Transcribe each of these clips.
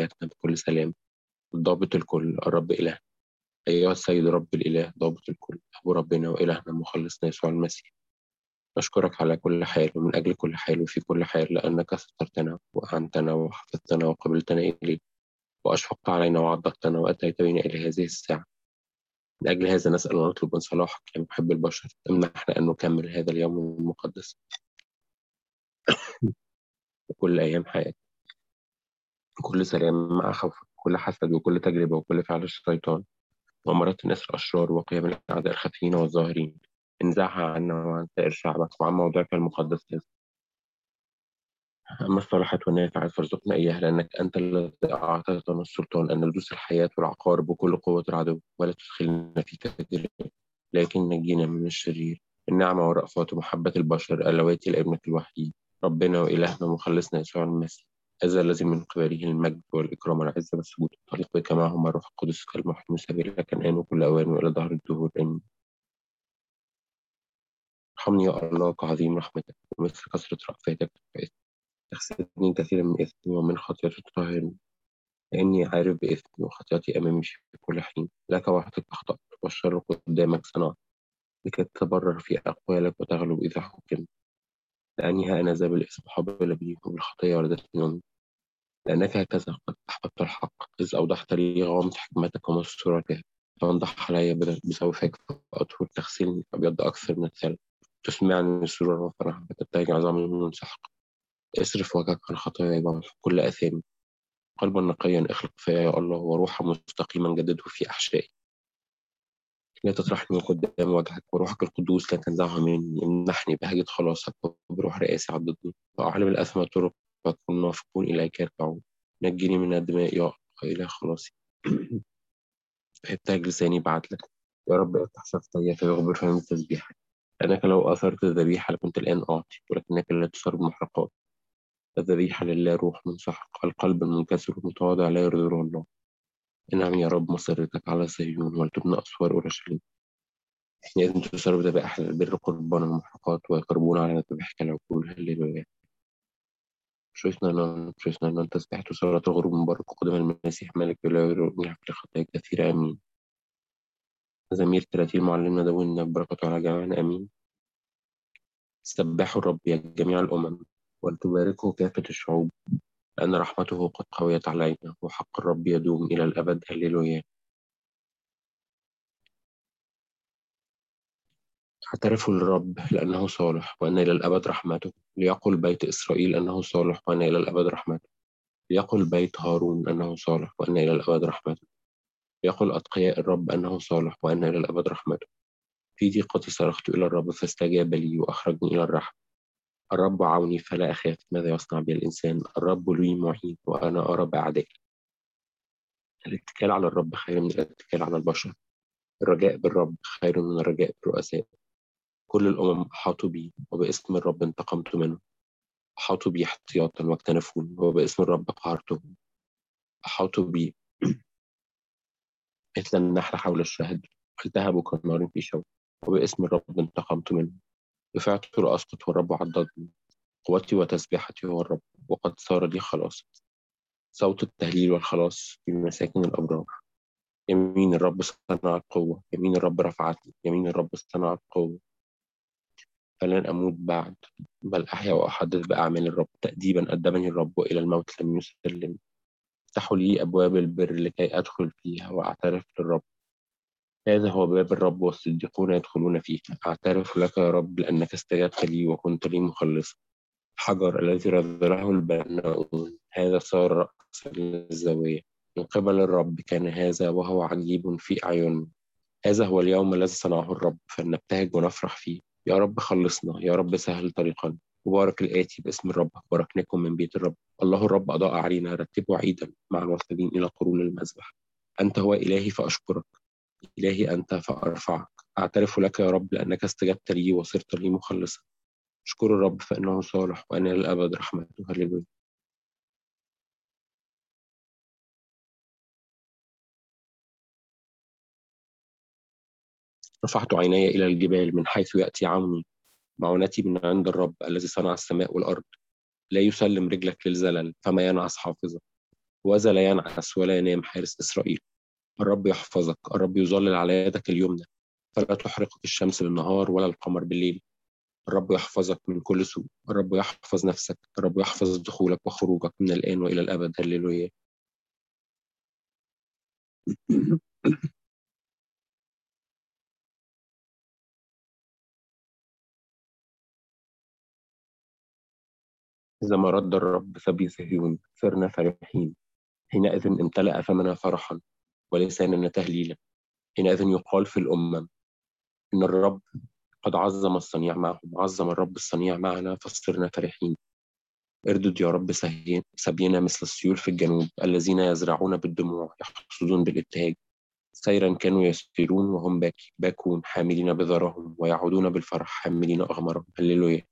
حياتنا بكل سلام. ضابط الكل الرب إله، أيها السيد رب الإله ضابط الكل، أبو ربنا وإلهنا مخلصنا يسوع المسيح. نشكرك على كل حال ومن أجل كل حال وفي كل حال، لأنك سترتنا وأعنتنا وحفظتنا وقبلتنا إليك وأشفقت علينا وعضدتنا وأتيت بنا إلى هذه الساعة. من أجل هذا نسأل ونطلب من صلاحك يا محب البشر، امنحنا أن نكمل هذا اليوم المقدس وكل أيام حياتنا، كل سلام مع خوف، كل حسد وكل تجربة وكل فعل الشيطان ومرات نسر الأشرار وقيام الأعداء الخفيين والظاهرين، انزعها عنا وعن سائر شعبك وعن موضعك المقدس هذا. أما الصالحات والنافعات فارزقنا إياها، لأنك أنت الذي أعطيتنا السلطان أن ندوس الحياة والعقارب وكل قوة العدو، ولا تدخلنا في تجربة لكن نجينا من الشرير. النعمة والرأفات ومحبة البشر اللواتي لابنك الوحيد ربنا وإلهنا مخلصنا يسوع المسيح، هذا الذي من قبله المجد والإكرام والعزة والسجود والطريق كما هما الروح القدس كالمحيي سبيل لك الآن وكل أوان وإلى دهر الدهور آمين. ارحمني يا الله كعظيم رحمتك ومثل كثرة رأفتك تغسلني كثيرا من إثمي ومن خطيئتي تطهرني، لأني عارف بإثمي وخطيئتي أمامي في كل حين. لك وحدك أخطأت والشر قدامك صنعت، لكي تتبرر في أقوالك وتغلب إذا حكمت، لأني ها أنا ذا بالإثم حبل بي وبالخطية ولدتني. لأنك هكذا قد أحببت الحق، إذ أوضحت لي غامض حكمتك ومستورتها، فانضح علي بسوفك فأطهر، تغسلني أبيض أكثر من الثلج، تسمعني سرورا وفرحا، فتبتهج عظامي من سحق. اصرف وجهك عن خطاياي وامحو كل آثامي، قلبا نقيا اخلق فيا يا الله، وروحا مستقيما جدده في أحشائي. لا تطرحني قدام وجهك، وروحك القدوس لا تنزعها مني. امنحني بهجة خلاصك وبروح رئاسي عضدني، وأعلم الأثمة طرق والنافقون إليك يرجعون. نجني من الدماء يا إله خلاصي، افتح لساني بعت لك يا رب، افتح شفتي فيخبر فمي تسبيحك. لأنك لو أثرت الذبيحة لكنت الآن أعطي، ولكنك لا تشرب محرقات. الذبيحة لله روح من سحق، القلب المنكسر المتواضع لا يرضيه الله. انعم يا رب مسرتك على صهيون ولتبنى أسوار أورشليم. حينئذ تسرب ذبائح البر قربان المحرقات، ويقربون علينا ذبائحك العقول. هللويا. شفنا أن تسبحت صلاة الغروب مبارك، قدم المسيح ملك ولا يرميها في خطايا كثيرة آمين. زمير 30 معلمنا داوودنا ببركته على جميعنا آمين. سبحوا الرب يا جميع الأمم، ولتباركه كافة الشعوب، لأن رحمته قد قويت علينا، وحق الرب يدوم إلى الأبد. هللويا. اعترفوا للرب لأنه صالح، وأن إلى الأبد رحمته. ليقل بيت إسرائيل أنه صالح، وأن إلى الأبد رحمته. ليقل بيت هارون أنه صالح، وأن إلى الأبد رحمته. ليقل أتقياء الرب أنه صالح، وأن إلى الأبد رحمته. في ضيقتي صرخت إلى الرب فاستجاب لي وأخرجني إلى الرحمة. الرب عوني فلا أخاف، ماذا يصنع بي الإنسان؟ الرب لي معين وأنا أرى بأعدائي. الاتكال على الرب خير من الاتكال على البشر، الرجاء بالرب خير من الرجاء بالرؤساء. كل الأمم أحاطوا بي، وباسم الرب انتقمت منه. أحاطوا بي احتياطا واجتنفوني، وباسم الرب قهرتهم. أحاطوا بي مثل النحل حول الشهد، التهبوا كنار في شوك، وباسم الرب انتقمت منه. دفعت لأسقط والرب عضدني، قوتي وتسبيحتي هو الرب، وقد صار لي خلاص. صوت التهليل والخلاص في مساكن الأبرار. يمين الرب صنعت قوة، يمين الرب رفعتني، يمين الرب صنعت قوة. فلن أموت بعد، بل أحيا وأحدث بأعمال الرب. تأديبا قدمني الرب، وإلى الموت لم يسلمني. افتحوا لي أبواب البر لكي أدخل فيها وأعترف للرب. هذا هو باب الرب والصديقون يدخلون فيه. أعترف لك يا رب لأنك استجبت لي وكنت لي مخلصا. الحجر الذي رذله البناؤون هذا صار رأسا للزاوية. من قبل الرب كان هذا، وهو عجيب في أعيننا. هذا هو اليوم الذي صنعه الرب، فلنبتهج ونفرح فيه. يا رب خلصنا، يا رب سهل طريقنا. مبارك الآتي باسم الرب، باركناكم من بيت الرب. الله الرب أضاء علينا، رتبوا عيدا مع الواصلين إلى قرون المذبح. أنت هو إلهي فأشكرك، إلهي أنت فأرفعك. أعترف لك يا رب لأنك استجبت لي وصرت لي مخلصا. أشكر الرب فإنه صالح، وأنا للأبد رحمته. هللويا. رفعت عيني إلى الجبال من حيث يأتي عوني، معونتي من عند الرب الذي صنع السماء والأرض. لا يسلم رجلك للزلل، فما ينعس حافظك. وذا لا ينعس ولا ينام حارس إسرائيل. الرب يحفظك، الرب يظلل على يدك اليمنى، فلا تحرقك الشمس بالنهار ولا القمر بالليل. الرب يحفظك من كل سوء، الرب يحفظ نفسك، الرب يحفظ دخولك وخروجك من الآن وإلى الأبد. هللويا. إذا ما رد الرب ثبي صهيون صرنا فرحين، حينئذ امتلأ فمنا فرحا ولساننا تهليلا. حينئذ يقال في الأمم إن الرب قد عظم الصنيع معهم، عظم الرب الصنيع معنا فصرنا فرحين. اردد يا رب سبينا مثل السيول في الجنوب، الذين يزرعون بالدموع يحصدون بالابتهاج. سيرا كانوا يسيرون وهم باكون حاملين بذرهم، ويعودون بالفرح حاملين أغمرهم. هللويا.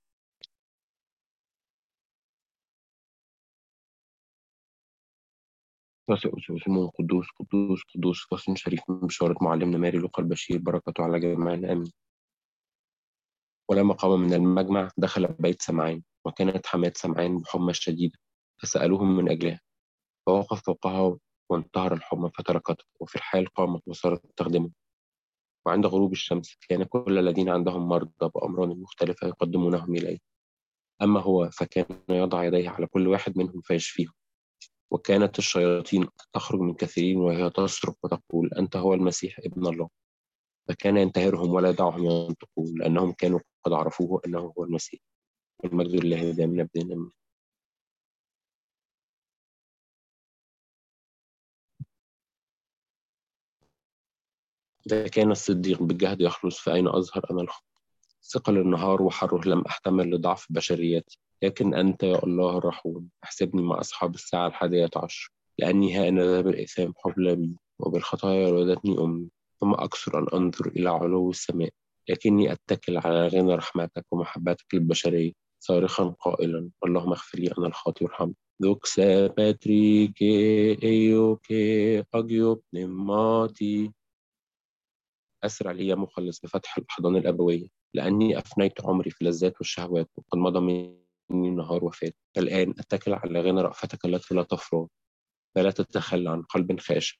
اسمه قدوس قدوس قدوس. فصل شريف من بشارة معلمنا ماري لوقا البشير، بركته على جميعنا آمين. ولما قام من المجمع دخل بيت سمعان، وكانت حماة سمعان بحمى شديدة، فسألوهم من أجلها، فوقف فوقها وانتهر الحمى فتركته، وفي الحال قامت وصارت تخدمه. وعند غروب الشمس كان كل الذين عندهم مرضى بأمراض مختلفة يقدمونهم إليه، أما هو فكان يضع يديه على كل واحد منهم فيشفيهم. وكانت الشياطين تخرج من كثيرين وهي تصرخ وتقول أنت هو المسيح ابن الله، فكان ينتهرهم ولا يدعهم ينطقون، لأنهم كانوا قد عرفوه أنه هو المسيح. والمجد لله دائما أبداً. ده كان الصديق بالجهد يخلص، فأين أظهر أنا الخطأ؟ ثقل النهار وحره لم أحتمل لضعف بشريتي، لكن أنت يا الله الرحوم احسبني مع أصحاب الساعة 11، لأني ها أنا ذا بالإثام حبل بي، وبالخطايا ولدتني أمي. فما أكثر أن أنظر إلى علو السماء، لكني أتكل على غنى رحمتك ومحبتك للبشرية، صارخا قائلا اللهم اغفر لي أنا الخاطئ وارحمني. دوكسا باتريكي أيوكي أجيوب نماتي. أسرع لي يا مخلص لفتح الأحضان الأبوية، لأني أفنيت عمري في اللذات والشهوات، وقد مضى مني النهار وفات. الآن أتكل على غنى رأفتك التي لا تفرغ، فلا تتخلى عن قلب خاشع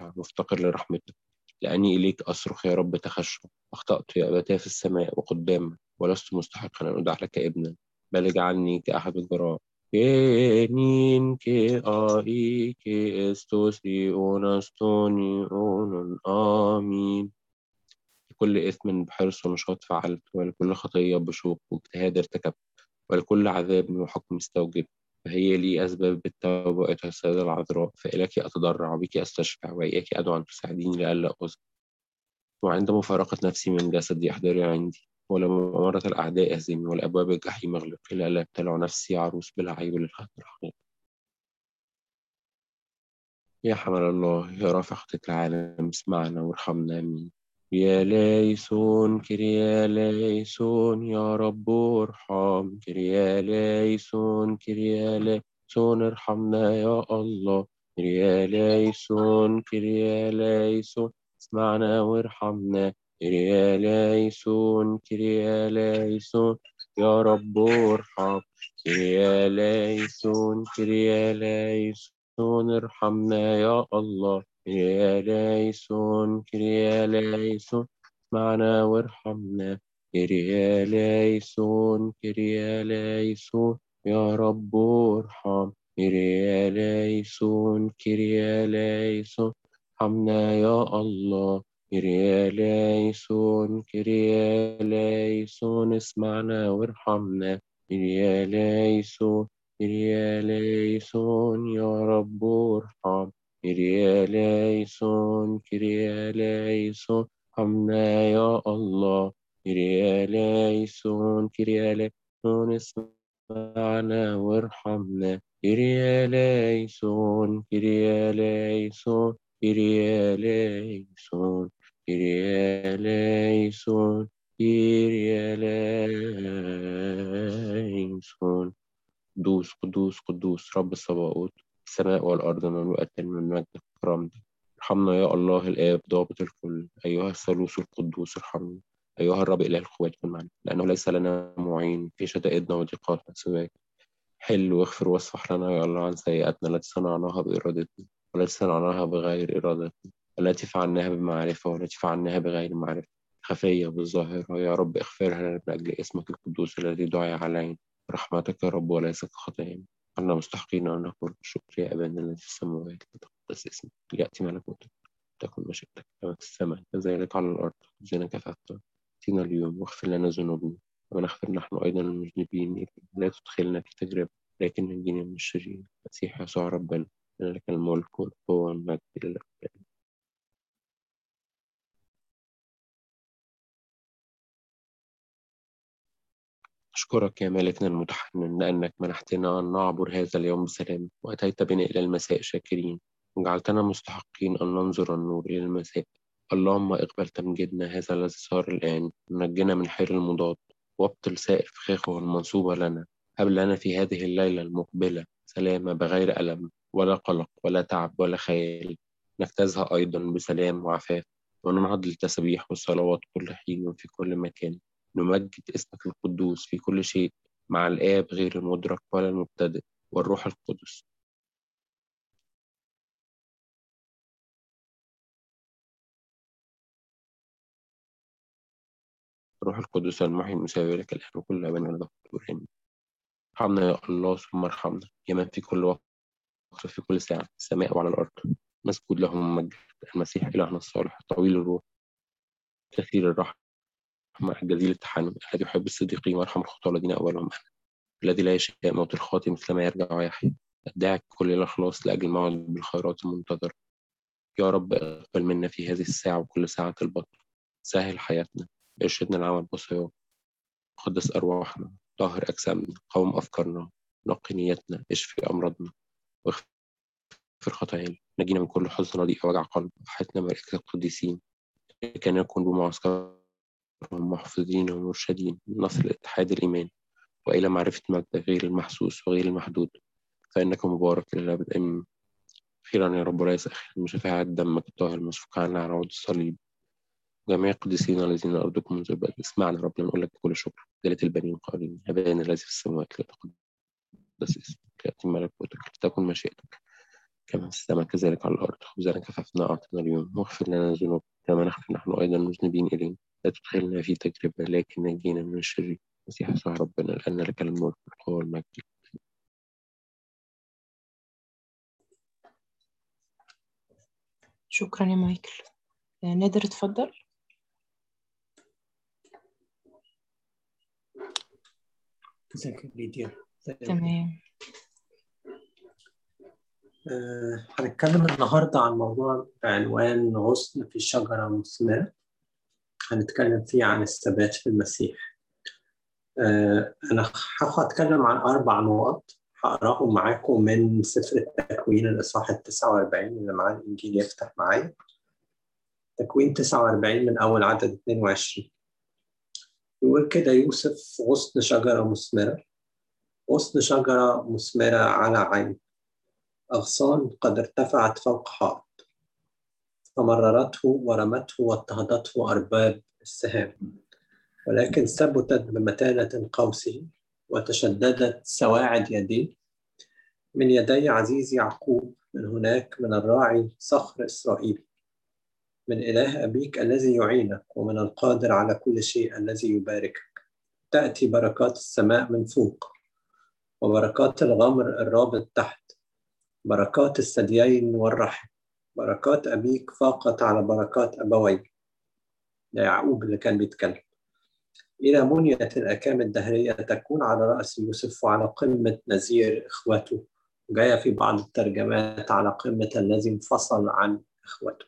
مفتقر لرحمتك، لأني إليك أصرخ يا رب تخشع. أخطأت يا أبتاه في السماء وقدامك، ولست مستحقا أن أدع لك ابنا، بل اجعلني كأحد الجراء. كمين كأي كأستوسي أونستوني أونن آمين. لكل إثم بحرص ونشاط فعلت، ولكل خطية بشوق واجتهاد ارتكبت، ولكل عذاب وحكم استوجب. فهي لي أسباب بالتوبة السادة العذراء، فإليك أتضرع وبك أستشفع، وإياك أدعو أن تساعديني لألا أذل. وعند مفارقة نفسي من جسدي أحضري عندي، ولما أمرت الأعداء أهزمي، والأبواب الجحيم أغلق، لألا أبتلع نفسي عروس بلا عيب للخطر الحقيقي. يا حمل الله يا رافقة العالم اسمعنا وارحمنا آمين. يا ليسون كريا ليسون يا رب ارحم، كريا ليسون كريا ليسون ارحمنا يا الله، كريا ليسون كريا ليسون اسمعنا وارحمنا، كريا ليسون كريا ليسون يا رب ارحم، كريا ليسون كريا ليسون ارحمنا يا الله، كريا ليسون كريا ليسون اسمعنا وارحمنا، كريا ليسون كريا ليسون يا رب ارحم، كريا ليسون كريا ليسون ارحمنا يا الله، كريا ليسون كريا ليسون اسمعنا وارحمنا، كريا ليسون كريا ليسون يا رب ارحم، كريا ليسون كريا ليسون ارحمنا يا الله، كريا ليسون كريا ليسون اسمعنا وارحمنا، كريا ليسون كريا ليسون كريا ليسون كريا ليسون كريا ليسون. قدوس قدوس قدوس رب الصباؤوت، السماء والأرض مملوءة من مجدك وكرامتك. ارحمنا يا الله الآب ضابط الكل، أيها الثالوث القدوس ارحمنا، أيها الرب إله القوات كن معنا، لأنه ليس لنا معين في شدائدنا وضيقاتنا سواك. حل واغفر واصفح لنا يا الله عن سيئاتنا التي صنعناها بإرادتنا والتي صنعناها بغير إرادتنا والتي فعلناها بمعرفة والتي فعلناها بغير معرفة، خفية بالظاهرة. يا رب اغفرها لنا من أجل اسمك القدوس الذي دعي علينا، رحمتك يا رب وليست خطايانا. أننا مستحقين أن نقول شكر يا أبانا الذي في السماوات، لتقدس اسمك، ليأتي ملكوتك، تكن مشيئتك كما في السماء كذلك على الأرض. خبزنا كفاف اتنا اليوم واغفر لنا ذنوبنا ونغفر نحن أيضا المذنبين، لا تدخلنا في تجربة لكن نجينا من الشرير. المسيح يسوع ربنا، لك الملك والقوة والمجد إلى الأبد. أشكرك يا مالكنا المتحنن لأنك منحتنا أن نعبر هذا اليوم بسلام، وأتيت بنا إلى المساء شاكرين وجعلتنا مستحقين أن ننظر النور إلى المساء. اللهم اقبل تمجيدنا هذا الذي صار الآن، ونجنا من حير المضاد وابطل سائر فخاخه المنصوبة لنا. هب لنا في هذه الليلة المقبلة سلامة بغير ألم ولا قلق ولا تعب ولا خيال، نجتازها أيضا بسلام وعفاف، وننهض للتسبيح والصلوات كل حين وفي كل مكان. نمجد اسمك القدوس في كل شيء مع الآب غير المدرك ولا المبتدئ والروح القدس. الروح القدس المحيي المساوي لك الآن وكل أبان ولد وروح. ارحمنا يا الله ثم ارحمنا، يا من في كل وقت وفي كل ساعة في السماء وعلى الأرض، مسجود لهم مجد. المسيح إلهنا الصالح طويل الروح كثير الرحمة مع جزيل التحنن، الذي يحب الصديقين ويرحم الخطاة الذين أولهم أنا، الذي لا يشاء موت الخاطئ مثل ما يرجع ويحيى. أدعك كل إلى الخلاص لأجل الموعد بالخيرات المنتظرة. يا رب اقبل منا في هذه الساعة وكل ساعة البطن، سهل حياتنا، ارشدنا العمل بصيام، قدس أرواحنا، طهر أجسامنا، قوم أفكارنا، نقي نيتنا، اشفي أمراضنا واغفر خطايانا، نجينا من كل حزن ضيق ووجع قلب. أحطنا ملائكة القديسين لكي نكون بمعسكر محفوظين ومرشدين نصل اتحاد الإيمان وإلى معرفة مجدك غير المحسوس وغير المحدود، فإنك مبارك إلى الأبد. آمين. أخيرا يا رب وليس أخيرا، بشفاعة دمك الطاهر المسفوك عنا على عود الصليب، جميع قديسينا الذين أرضوك منذ البدء، اسمعنا ربنا نقول لك كل شكر. جلالة البنين قائلين أبانا الذي في السماوات، لتقدس اسمك، ليأتي ملكوتك، لتكن مشيئتك كما في السماء كذلك على الأرض. خبزنا كفافنا أعطنا اليوم، واغفر لنا ذنوبنا كما نغفر نحن أيضا المذنبين إلينا، لا تدخلنا في تجربة لكن نجينا من الشرير. المسيح يسوع ربنا، لأن لك الملك والقوة والمجد. شكرا يا مايكل. نادر اتفضل. ازيك ليديا؟ تمام. هنتكلم النهارده عن موضوع بعنوان غصن في الشجرة المثمرة. هنتكلم فيه عن الثبات في المسيح. أنا هتكلم عن 4 نقط هقراهم معاكم من سفر التكوين الإصحاح 49 اللي معاه الإنجيل يفتح معايا. تكوين 49 من أول عدد 22 يقول كده: يوسف غصن شجرة مثمرة، غصن شجرة مثمرة على عين، أغصان قد ارتفعت فوق حائط، فمررته ورمته واضطهدته أرباب السهام، ولكن ثبتت بمتانة قوسه وتشددت سواعد يديه. من يدي عزيز يعقوب، من هناك من الراعي صخر إسرائيل، من إله أبيك الذي يعينك، ومن القادر على كل شيء الذي يباركك. تأتي بركات السماء من فوق، وبركات الغمر الرابط تحت، بركات الثديين والرحم. بركات أبيك فاقت على بركات أبوي، ده يعقوب اللي كان بيتكلم. إلى منية الأكام الدهرية تكون على رأس يوسف، وعلى قمة نزير إخوته، جاية في بعض الترجمات على قمة الذي انفصل عن إخوته.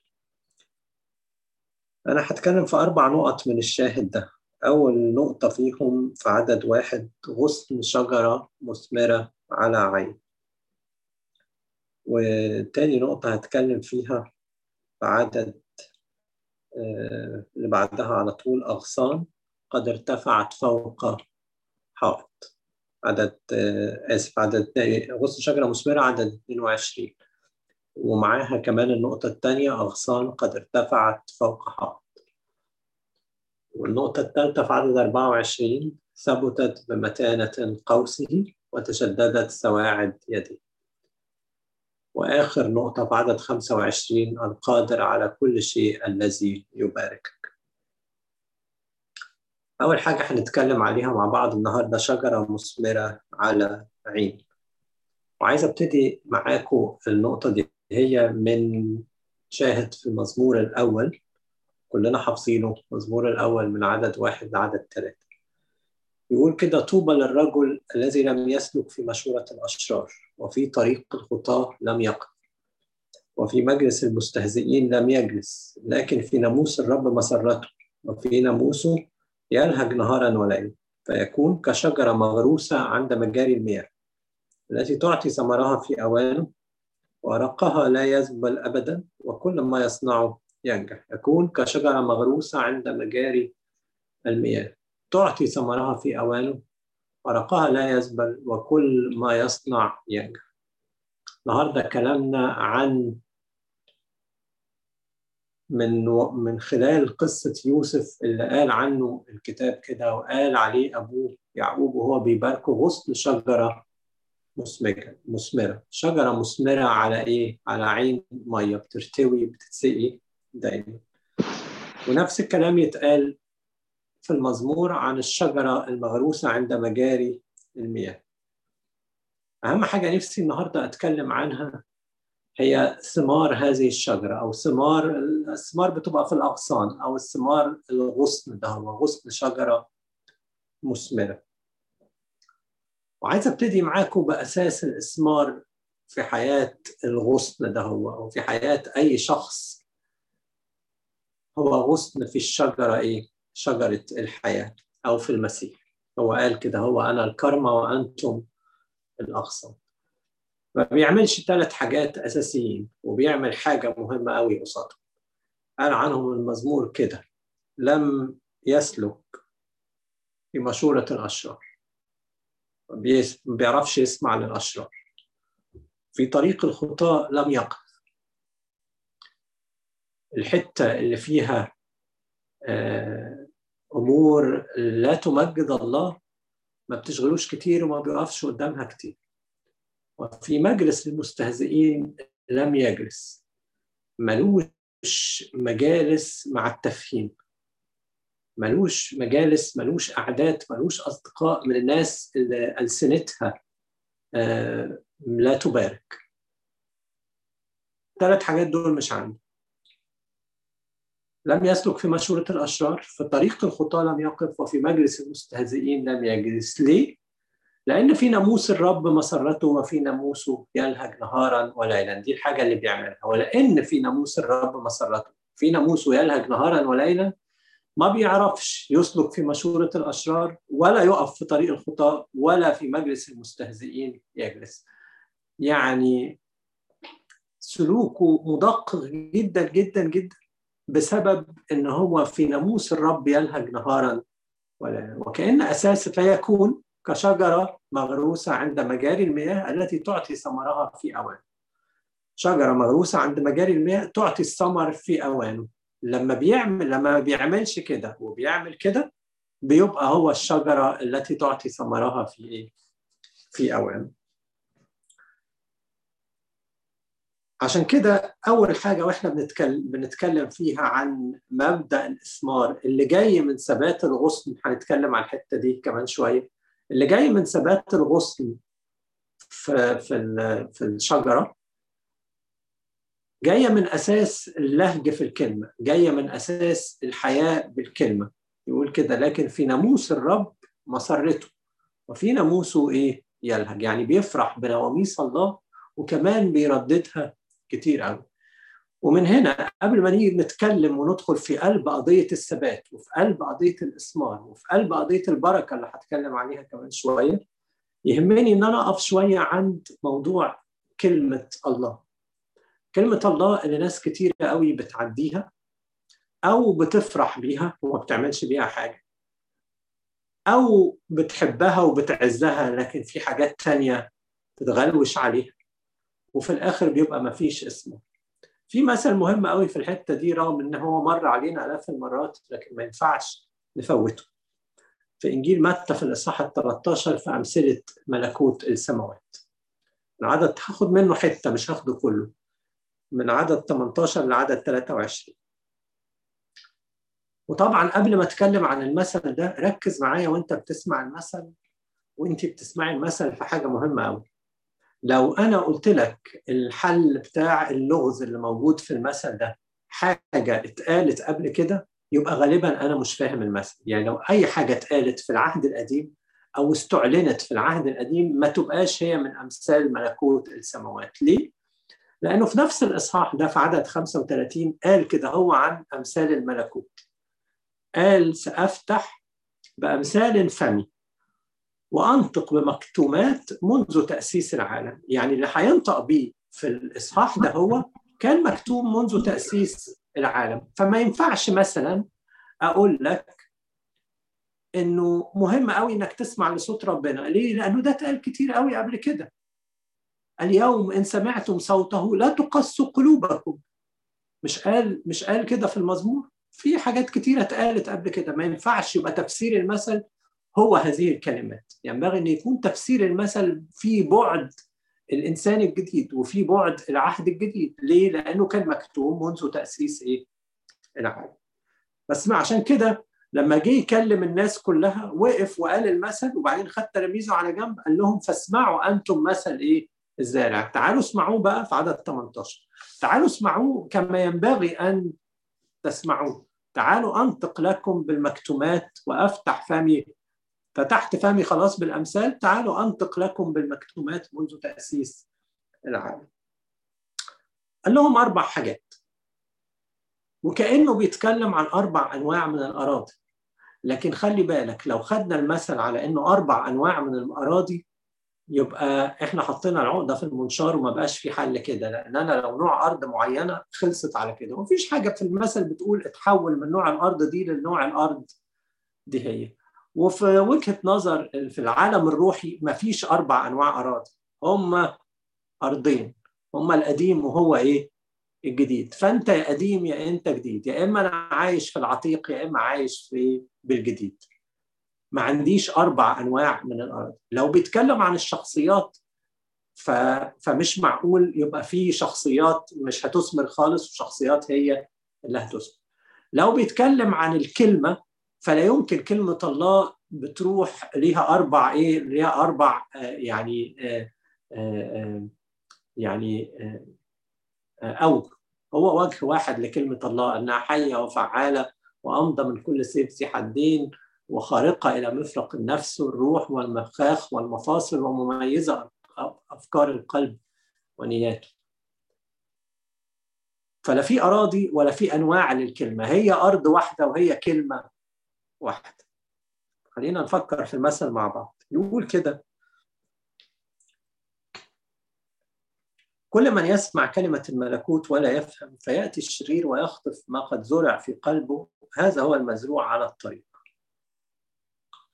أنا هتكلم في 4 نقط من الشاهد ده. أول نقطة فيهم في عدد 1: غصن شجرة مثمرة على عين. وتاني نقطة هتكلم فيها في عدد اللي بعدها على طول: أغصان قد ارتفعت فوق حائط. عدد غصن شجرة مثمرة عدد 22، ومعاها كمان النقطة الثانية: أغصان قد ارتفعت فوق حائط. والنقطة الثالثة في عدد 24: ثبتت بمتانة قوسه وتشددت سواعد يدي. وآخر نقطة في عدد 25: القادر على كل شيء الذي يباركك. أول حاجة هنتكلم عليها مع بعض النهاردة شجرة مثمرة على عين. وعايز أبتدي معاكم النقطة دي هي من شاهد في المزمور الأول، كلنا حافظينه، المزمور الأول من عدد 1 لعدد 3. يقول كده: طوبى للرجل الذي لم يسلك في مشورة الأشرار، وفي طريق الخطاة لم يقف، وفي مجلس المستهزئين لم يجلس، لكن في ناموس الرب مسرته، وفي ناموسه يلهج نهارا وليلا، فيكون كشجرة مغروسة عند مجاري المياه، التي تعطي ثمرها في أوانه، ورقها لا يذبل أبدا، وكل ما يصنعه ينجح. يكون كشجرة مغروسة عند مجاري المياه، تعطي ثمرها في أوانه، ورقها لا يذبل، وكل ما يصنع ينجح. النهارده كلامنا عن من خلال قصة يوسف اللي قال عنه الكتاب كده وقال عليه أبوه يعقوب وهو بيباركه غصن شجرة مثمرة. شجرة مثمرة على إيه؟ على عين مية، بترتوي بتتسقي دايما. ونفس الكلام يتقال في المزمور عن الشجرة المغروسة عند مجاري المياه. أهم حاجة نفسي النهاردة أتكلم عنها هي ثمار هذه الشجرة، أو ثمار. الثمار بتبقى في الأغصان، أو الثمار الغصن، ده هو غصن شجرة مثمرة. وعايز أبتدي معاكم بأساس الإثمار في حياة الغصن ده هو، أو في حياة أي شخص هو غصن في الشجرة إيه؟ شجرة الحياة أو في المسيح. هو قال كده: هو أنا الكرمة وأنتم الأغصان. ما بيعملش 3 حاجات أساسيين وبيعمل حاجة مهمة قوي قصادهم. قال عنهم المزمور كده: لم يسلك في مشورة الأشرار، ما بيعرفش يسمع للأشرار، في طريق الخطاة لم يقف. الحتة اللي فيها أمور لا تمجد الله ما بتشغلوش كتير وما بيقفش قدامها كتير. وفي مجلس المستهزئين لم يجلس، ملوش مجالس مع التفهيم، ملوش مجالس، ملوش أعداد، ملوش أصدقاء من الناس اللي ألسنتها لا تبارك. 3 حاجات دول مش عنده. لم يسلك في مشورة الأشرار، في طريق الخطاة لم يقف، وفي مجلس المستهزئين لم يجلس. ليه؟ لأن في ناموس الرب مسرته، وفي ناموسه يلهج نهارا وليلا. دي الحاجة اللي بيعملها. ولأن في ناموس الرب مسرته، في ناموسه يلهج نهارا وليلا، ما بيعرفش يسلك في مشورة الأشرار، ولا يقف في طريق الخطاة، ولا في مجلس المستهزئين يجلس. يعني سلوكه مدقق جدا جدا جدا بسبب إن هو في ناموس الرب يلهج نهاراً ولا. وكأن أساس فيكون كشجرة مغروسة عند مجاري المياه التي تعطي ثمرها في أوانه. شجرة مغروسة عند مجاري المياه تعطي الثمر في أوانه. لما ما بيعملش كده وبيعمل كده، بيبقى هو الشجرة التي تعطي ثمرها في أوانه. عشان كده أول حاجة وإحنا بنتكلم فيها عن مبدأ الإثمار اللي جاي من ثبات الغصن. هنتكلم عن الحتة دي كمان شوية. اللي جاي من ثبات الغصن في الشجرة جاية من أساس اللهج في الكلمة، جاية من أساس الحياة بالكلمة. يقول كده: لكن في ناموس الرب مسرته، وفي ناموسه إيه؟ يلهج. يعني بيفرح بنواميس الله، وكمان بيرددها كتير قوي. ومن هنا قبل ما نيجي نتكلم وندخل في قلب قضية الثبات، وفي قلب قضية الإثمار، وفي قلب قضية البركة اللي هتكلم عليها كمان شوية، يهمني إن أنا أقف شوية عند موضوع كلمة الله. كلمة الله اللي ناس كتير قوي بتعديها، أو بتفرح بيها وما بتعملش بيها حاجة، أو بتحبها وبتعزها، لكن في حاجات تانية بتغلوش عليها، وفي الآخر بيبقى مفيش اسمه. في مثل مهم قوي في الحتة دي، رغم إن هو مر علينا آلاف المرات، لكن ما ينفعش نفوته. في إنجيل متى في الإصحاح 13 في أمثلة ملكوت السماوات. من عدد هاخد منه حتة مش هاخده كله، من عدد 18 لعدد 23. وطبعا قبل ما أتكلم عن المثل ده ركز معايا وأنت بتسمع المثل، وأنت بتسمعي المثل في حاجة مهمة أوي. لو أنا قلت لك الحل بتاع اللغز اللي موجود في المثل ده حاجة اتقالت قبل كده، يبقى غالباً أنا مش فاهم المثل. يعني لو أي حاجة اتقالت في العهد القديم أو استعلنت في العهد القديم ما تبقاش هي من أمثال ملكوت السماوات. ليه؟ لأنه في نفس الإصحاح ده في عدد 35 قال كده هو عن أمثال الملكوت، قال سأفتح بأمثال فمي وأنطق بمكتومات منذ تأسيس العالم. يعني اللي هينطق بيه في الإصحاح ده هو كان مكتوم منذ تأسيس العالم. فما ينفعش مثلا أقول لك إنه مهم قوي إنك تسمع لصوت ربنا. ليه؟ لأنه ده اتقال كتير قوي قبل كده. اليوم إن سمعتم صوته لا تقسوا قلوبكم. مش قال كده في المزمور؟ في حاجات كتيرة اتقالت قبل كده. ما ينفعش يبقى تفسير المثل هو هذه الكلمات. ينبغي يعني أن يكون تفسير المثل في بعد الإنسان الجديد وفي بعد العهد الجديد. ليه؟ لأنه كان مكتوم منذ تأسيس العالم. بس ما عشان كده لما جه يكلم الناس كلها وقف وقال المثل، وبعدين خد تلاميذه على جنب قال لهم فاسمعوا أنتم مثل الزارع. تعالوا اسمعوه بقى في عدد 18، تعالوا اسمعوه كما ينبغي أن تسمعوه، تعالوا أنطق لكم بالمكتومات وأفتح فمي. فتحت فمي خلاص بالأمثال، تعالوا أنطق لكم بالمكتومات منذ تأسيس العالم. قال لهم 4 حاجات، وكأنه بيتكلم عن 4 أنواع من الأراضي. لكن خلي بالك لو خدنا المثل على إنه 4 أنواع من الأراضي يبقى إحنا حطينا العقدة في المنشار وما بقاش في حل كده. لأن أنا لو نوع أرض معينة خلصت على كده، ومفيش حاجة في المثل بتقول اتحول من نوع الأرض دي للنوع الأرض دي هي. وفي وجهة نظر في العالم الروحي مفيش 4 أنواع أراضي، هم 2، هم القديم وهو الجديد. فأنت يا قديم يا أنت جديد، يا إما أنا عايش في العتيق يا إما عايش بالجديد. ما عنديش 4 أنواع من الأراضي. لو بيتكلم عن الشخصيات فمش معقول يبقى فيه شخصيات مش هتثمر خالص وشخصيات هي اللي هتثمر. لو بيتكلم عن الكلمة فلا يمكن كلمة الله بتروح ليها 4 أوجه. هو وجه واحد لكلمة الله أنها حية وفعالة وأمضى من كل سيف ذي حدين وخارقة إلى مفرق النفس والروح والمخاخ والمفاصل ومميزة أفكار القلب ونياته. فلا في أراضي ولا في أنواع للكلمة، هي أرض واحدة وهي كلمة واحدة. خلينا نفكر في المثل مع بعض. يقول كده كل من يسمع كلمة الملكوت ولا يفهم فيأتي الشرير ويخطف ما قد زرع في قلبه، هذا هو المزروع على الطريق.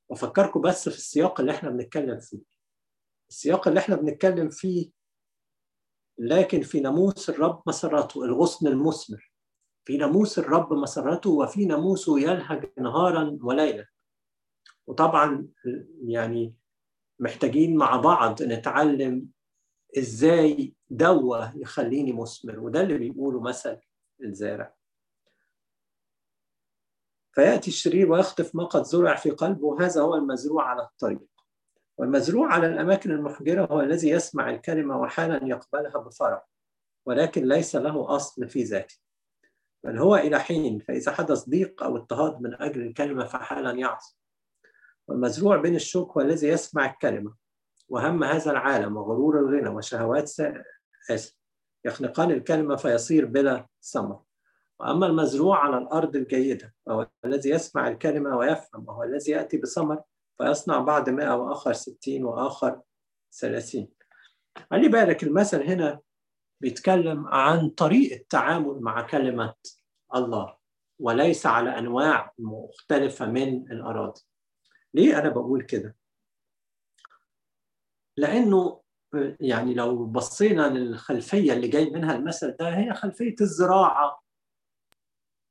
وفكركم بس في السياق اللي احنا بنتكلم فيه، السياق اللي احنا بنتكلم فيه لكن في ناموس الرب مسرته، الغصن المثمر في ناموس الرب مسرته وفي ناموسه يلهج نهارا وليلا. وطبعا يعني محتاجين مع بعض نتعلم ازاي دوه يخليني مثمر، وده اللي بيقوله مثل الزارع. فيأتي الشرير ويخطف ما قد زرع في قلبه، هذا هو المزروع على الطريق. والمزروع على الأماكن المحجرة هو الذي يسمع الكلمة وحالا يقبلها بفرح، ولكن ليس له أصل في ذاته، بل هو إلى حين، فإذا حدث ضيق أو اضطهاد من أجل الكلمة فحالا يعصي. والمزروع بين الشوك هو الذي يسمع الكلمة، وهم هذا العالم وغرور الغنى وشهوات يخنقان الكلمة فيصير بلا ثمر. وأما المزروع على الأرض الجيدة وهو الذي يسمع الكلمة ويفهم، وهو الذي يأتي بثمر فيصنع بعد 100 وآخر 60 وآخر 30. خلي بالك المثل هنا بيتكلم عن طريقة التعامل مع كلمة الله وليس على أنواع مختلفة من الأراضي. ليه أنا بقول كده؟ لأنه يعني لو بصينا للخلفية اللي جاي منها المثل ده، هي خلفية الزراعة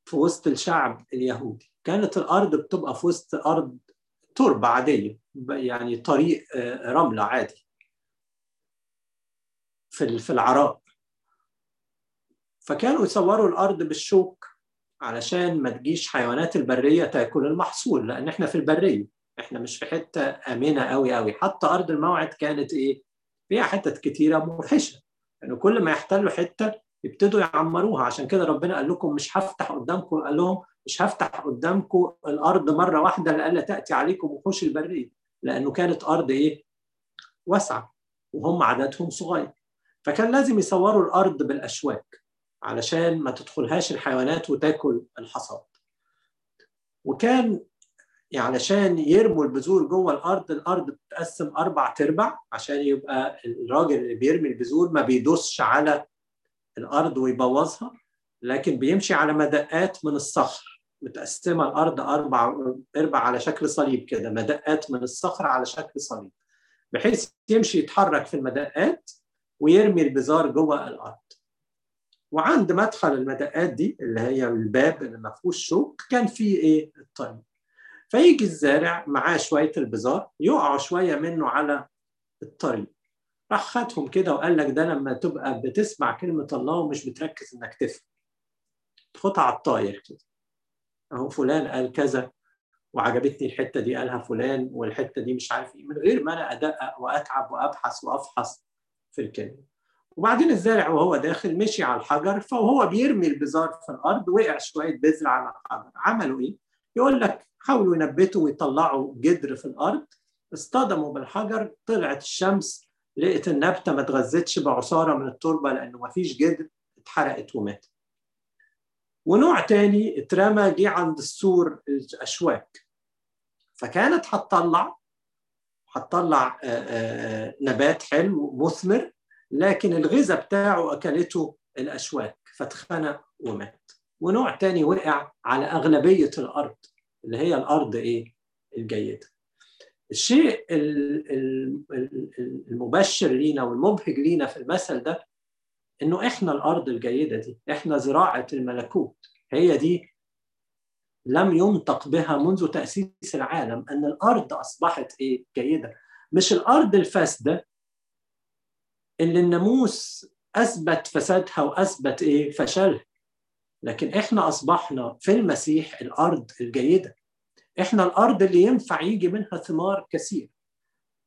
في وسط الشعب اليهودي. كانت الأرض بتبقى في وسط أرض تربة عادية، يعني طريق رملة عادي في العراء. فكانوا يصوروا الأرض بالشوك علشان ما تجيش حيوانات البرية تأكل المحصول، لأن إحنا في البرية، إحنا مش في حتة آمنة قوي قوي. حتى أرض الموعد كانت إيه؟ فيها حتت كتيرة موحشة، يعني كل ما يحتلوا حتة يبتدوا يعمروها. عشان كده ربنا قال لكم مش هفتح قدامكم، قال لهم مش هفتح قدامكم الأرض مرة واحدة لألا تأتي عليكم وحوش البرية، لأنه كانت أرض إيه؟ واسعة، وهم عددهم صغير. فكان لازم يصوروا الأرض بالأشواك علشان ما تدخلهاش الحيوانات وتاكل الحصاد. وكان علشان يرموا البذور جوه الارض، الارض بتتقسم 4/4 عشان يبقى الراجل اللي بيرمي البذور ما بيدوسش على الارض ويبوظها، لكن بيمشي على مدقات من الصخر. متقسمه الارض 4/4 على شكل صليب كده، مدقات من الصخر على شكل صليب، بحيث يمشي يتحرك في المدقات ويرمي البذار جوه الارض. وعند مدخل المدقات دي اللي هي الباب اللي ما فيهوش شوك كان فيه ايه؟ الطريق. فيجي الزارع معاه شويه البذار، يقعوا شويه منه على الطريق، راح خدهم كده وقال لك ده لما تبقى بتسمع كلمه الله ومش بتركز انك تفهم، تاخدها على الطاير كده، اهو فلان قال كذا وعجبتني الحته دي قالها فلان، والحته دي مش عارف ايه، من غير ما انا ادقق واتعب وابحث وافحص في الكلمه. وبعدين الزارع وهو داخل مشي على الحجر، فهو بيرمي البذار في الارض وقع شويه بذر على الحجر. عملوا ايه؟ يقول لك حاولوا ينبتوا ويطلعوا جدر في الارض، اصطدموا بالحجر، طلعت الشمس لقت النبته ما اتغذتش بعصاره من التربه لانه ما فيش جدر، اتحرقت وماتت. ونوع تاني اترمى جه عند السور الاشواك، فكانت هتطلع نبات حلو مثمر، لكن الغذاء بتاعه أكلته الأشواك فاتخنق ومات. ونوع تاني وقع على أغلبية الأرض اللي هي الأرض إيه؟ الجيدة. الشيء المبشر لينا والمبهج لينا في المثل ده إنه إحنا الأرض الجيدة دي، إحنا زراعة الملكوت، هي دي لم ينطق بها منذ تأسيس العالم، أن الأرض أصبحت إيه؟ جيدة. مش الأرض الفاسدة اللي الناموس أثبت فسادها وأثبت إيه؟ فشلها، لكن إحنا أصبحنا في المسيح الأرض الجيدة، إحنا الأرض اللي ينفع يجي منها ثمار كثير.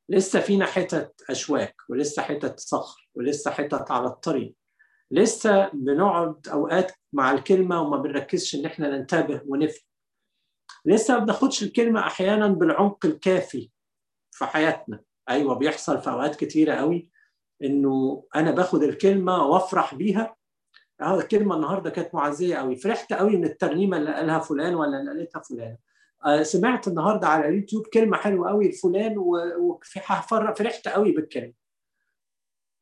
لسه فينا حتت أشواك، ولسه حتت صخر، ولسه حتت على الطريق، لسه بنقعد أوقات مع الكلمة وما بنركزش إن إحنا ننتبه ونفهم، لسه ما بناخدش الكلمة أحياناً بالعمق الكافي في حياتنا. أيوة بيحصل في أوقات كتيرة قوي إنه أنا باخد الكلمة وأفرح بيها، هذا الكلمة النهاردة كانت معزية قوي، فرحت قوي من الترنيمة اللي قالها فلان ولا اللي قالتها فلان، سمعت النهاردة على اليوتيوب كلمة حلوة قوي لفلان فرحت قوي بالكلمة.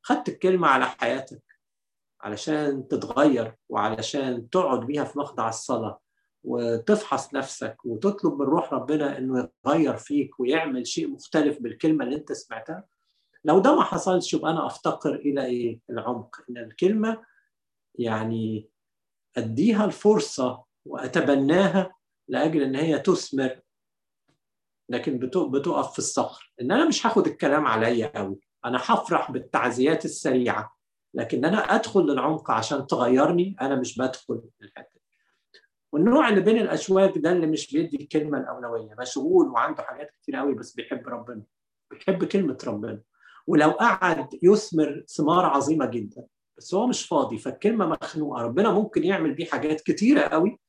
خدت الكلمة على حياتك علشان تتغير، وعلشان تقعد بيها في مخضع الصلاة وتفحص نفسك وتطلب من روح ربنا إنه يغير فيك ويعمل شيء مختلف بالكلمة اللي أنت سمعتها. لو ده ما حصلش يبقى أنا أفتقر إلى إيه؟ العمق، إن الكلمة يعني أديها الفرصة وأتبناها لأجل إن هي تثمر، لكن بتقف في الصخر. إن أنا مش هاخد الكلام عليا قوي، أنا هفرح بالتعزيات السريعة، لكن أنا أدخل للعمق عشان تغيرني أنا مش بدخل الحتة. والنوع اللي بين الأشواك ده اللي مش بيدي الكلمة الأولوية، مشغول وعنده حاجات كتير قوي، بس بيحب ربنا، بيحب كلمة ربنا، ولو قعد يثمر ثمار عظيمة جدا، بس هو مش فاضي، فالكلمة مخنوقة. ربنا ممكن يعمل بيه حاجات كتيرة قوي،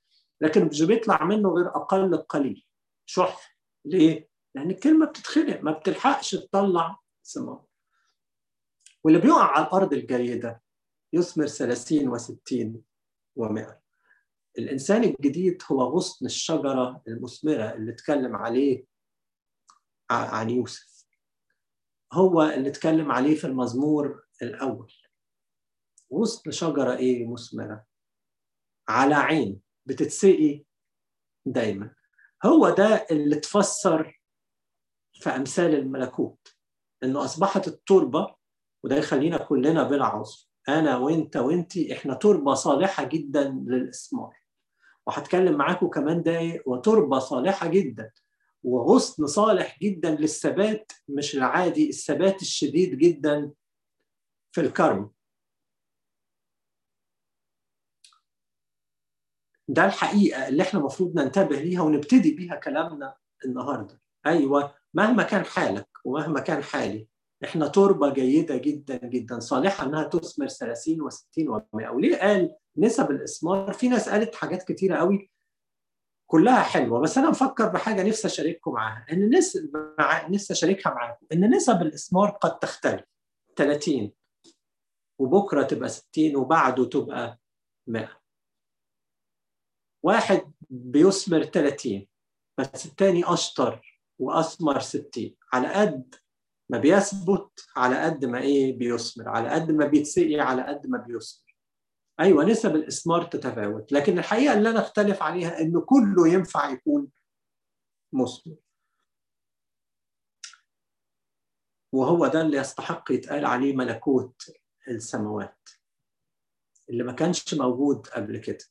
لكن مش بيطلع منه غير أقل القليل، شح. ليه؟ لأن الكلمة بتتخنق، ما بتلحقش تطلع ثمار. واللي بيقع على الأرض الجيدة يثمر 30 و60 و100. الإنسان الجديد هو غصن الشجرة المثمرة اللي اتكلم عليه عن يوسف، هو اللي اتكلم عليه في المزمور الأول. وسط شجرة إيه؟ مثمرة على عين بتتسقي دايما، هو ده اللي تفسر في أمثال الملكوت إنه أصبحت التربة. وده يخلينا كلنا بلا عذر، أنا وإنت وإنتي إحنا تربة صالحة جدا للإثمار، وهتكلم معاكم كمان دقايق وتربة صالحة جدا وغصن صالح جدا للثبات، مش العادي، الثبات الشديد جدا في الكرم. ده الحقيقة اللي احنا المفروض ننتبه ليها ونبتدي بيها كلامنا النهاردة. أيوة، مهما كان حالك ومهما كان حالي، احنا تربة جيدة جدا جدا صالحة انها تثمر 30 و60 و100. وليه قال نسب الإثمار؟ في ناس قالت حاجات كتيرة قوي كلها حلوة، بس أنا مفكر بحاجة نفسي أشارككم معاها، إن نفسي أشاركها معاكم، إن نسب الإثمار قد تختلف 30 وبكرة تبقى 60 وبعده تبقى 100. واحد بيثمر 30 بس التاني أشطر وأثمر 60. على قد ما بيثبت على قد ما بيثمر، على قد ما بيتسقي على قد ما بيثمر. أيوة، نسب الإثمار تتفاوت، لكن الحقيقة اللي أنا أختلف عليها إنه كله ينفع يكون مثمر، وهو ده اللي يستحق يتقال عليه ملكوت السماوات اللي ما كانش موجود قبل كده.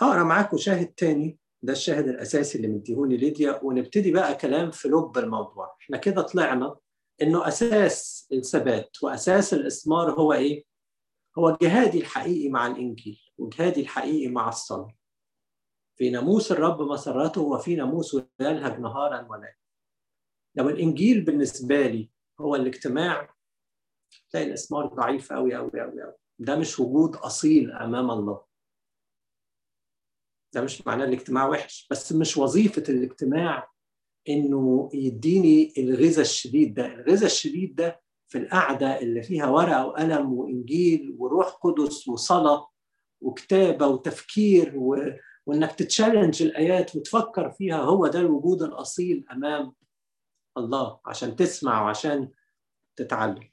هقرأ معاكم شاهد تاني، ده الشاهد الأساسي اللي مديهوني ليديا، ونبتدي بقى كلام في لب الموضوع. احنا كده طلعنا إنه أساس الثبات وأساس الإثمار هو إيه؟ هو جهادي الحقيقي مع الإنجيل وجهادي الحقيقي مع الصلاة. في ناموس الرب مسرته وفي ناموسه يلهج نهارا وليلا. لو الإنجيل بالنسبة لي هو الاجتماع، تلاقي الإثمار ضعيف أوي أوي أوي أوي. ده مش وجود أصيل أمام الله. ده مش معناه الاجتماع وحش، بس مش وظيفة الاجتماع إنه يديني الغذاء الشديد ده. الغذاء الشديد ده في القعدة اللي فيها ورقة وقلم وإنجيل وروح قدس وصلاة وكتابة وتفكير وإنك تتشالنج الآيات وتفكر فيها. هو ده الوجود الأصيل أمام الله، عشان تسمع وعشان تتعلم.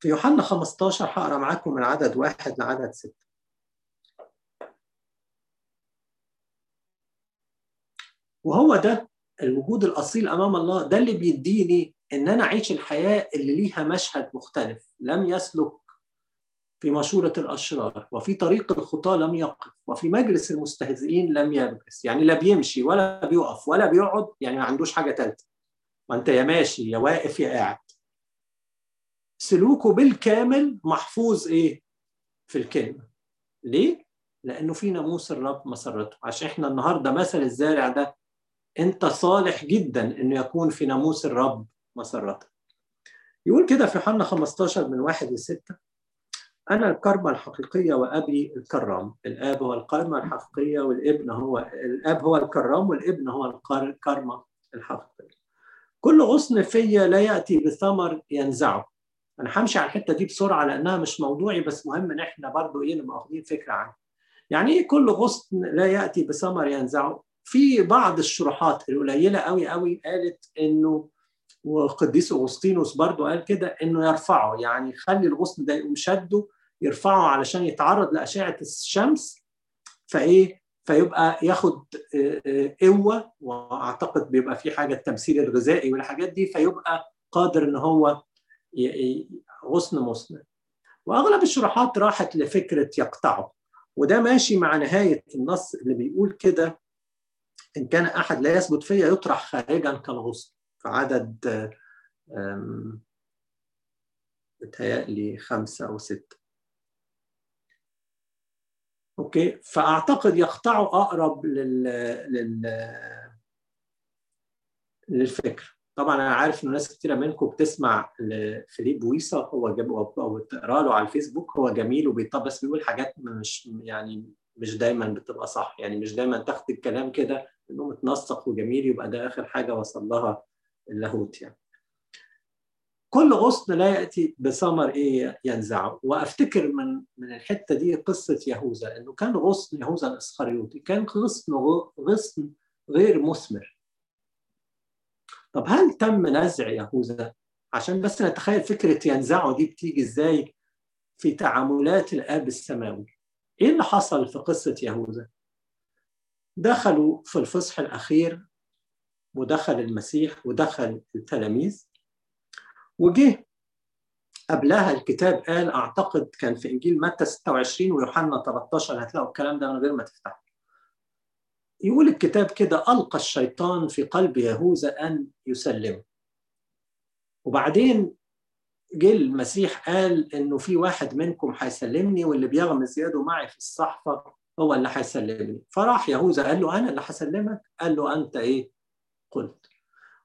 في يوحنا 15 هقرأ معاكم من عدد 1 لعدد 6. وهو ده الوجود الأصيل أمام الله، ده اللي بيديني إن أنا أعيش الحياة اللي ليها مشهد مختلف. لم يسلك في مشورة الأشرار، وفي طريق الخطاة لم يقف، وفي مجلس المستهزئين لم يجلس. يعني لا بيمشي ولا بيقف ولا بيقعد، يعني ما عندوش حاجة تالتة. وأنت يا ماشي يا واقف يا قاعد، سلوكه بالكامل محفوظ في الكلمة. ليه؟ لأنه في ناموس الرب مسرته. عشان إحنا النهاردة مثل الزارع ده، أنت صالح جدا أنه يكون في ناموس الرب مسرتك. يقول كده في يوحنا 15 من 1-6: أنا الكرمة الحقيقية وأبي الكرام. الآب هو الكرمة الحقيقية والابن هو الآب هو الكرام والابن هو الكرمة الحقيقية. كل غصن فيا لا يأتي بثمر ينزعه. أنا همشي على الحتة دي بسرعة لأنها مش موضوعي، بس مهم إن إحنا برضو نبقى واخدين فكرة عنها. يعني إيه كل غصن لا يأتي بثمر ينزعه؟ في بعض الشروحات القليلة قوي قوي قالت إنه، وقديس أغسطينوس برضو قال كده، إنه يرفعه، يعني يخلي الغصن ده يقوم شده يرفعه علشان يتعرض لأشعة الشمس فيبقى ياخد قوة، وأعتقد بيبقى في حاجة التمثيل الغذائي والحاجات دي، فيبقى قادر إن هو غصن مصنع. وأغلب الشروحات راحت لفكرة يقطعه، وده ماشي مع نهاية النص اللي بيقول كده: إن كان أحد لا يثبت فيا يطرح خارجاً كالغصن. في عدد بتهيألي 5 أو 6. أوكي، فأعتقد يقطعه أقرب للفكرة. طبعاً أنا عارف إنه ناس كتيرة منكم بتسمع لفيليب بويسا، أو تقرأ له على الفيسبوك. هو جميل وبيطبس، بيقول حاجات مش دايماً بتبقى صح، يعني مش دايماً تاخد الكلام كده إنه متنسق وجميل يبقى ده آخر حاجة وصل لها اللاهوت. يعني كل غصن لا يأتي بثمر ينزعه. وأفتكر من الحتة دي قصة يهوذا، إنه كان غصن يهوذا الإسخريوطي كان غصن غير مثمر. طب هل تم نزع يهوذا؟ عشان بس نتخيل فكرة ينزعه دي بتيجي إزاي في تعاملات الآب السماوي. إيه اللي حصل في قصة يهوذا؟ دخلوا في الفصح الأخير، ودخل المسيح ودخل التلاميذ، وجه قبلها الكتاب قال، أعتقد كان في إنجيل متى 26 ويوحنا 13، هتلاقوا الكلام ده من غير ما تفتحه. يقول الكتاب كده ألقى الشيطان في قلب يهوذا أن يسلمه. وبعدين جه المسيح قال إنه في واحد منكم هيسلمني واللي بيغمس يده معي في الصحفة هو اللي هيسلمني. فراح يهوذا قال له أنا اللي هسلمك، قال له أنت إيه قلت.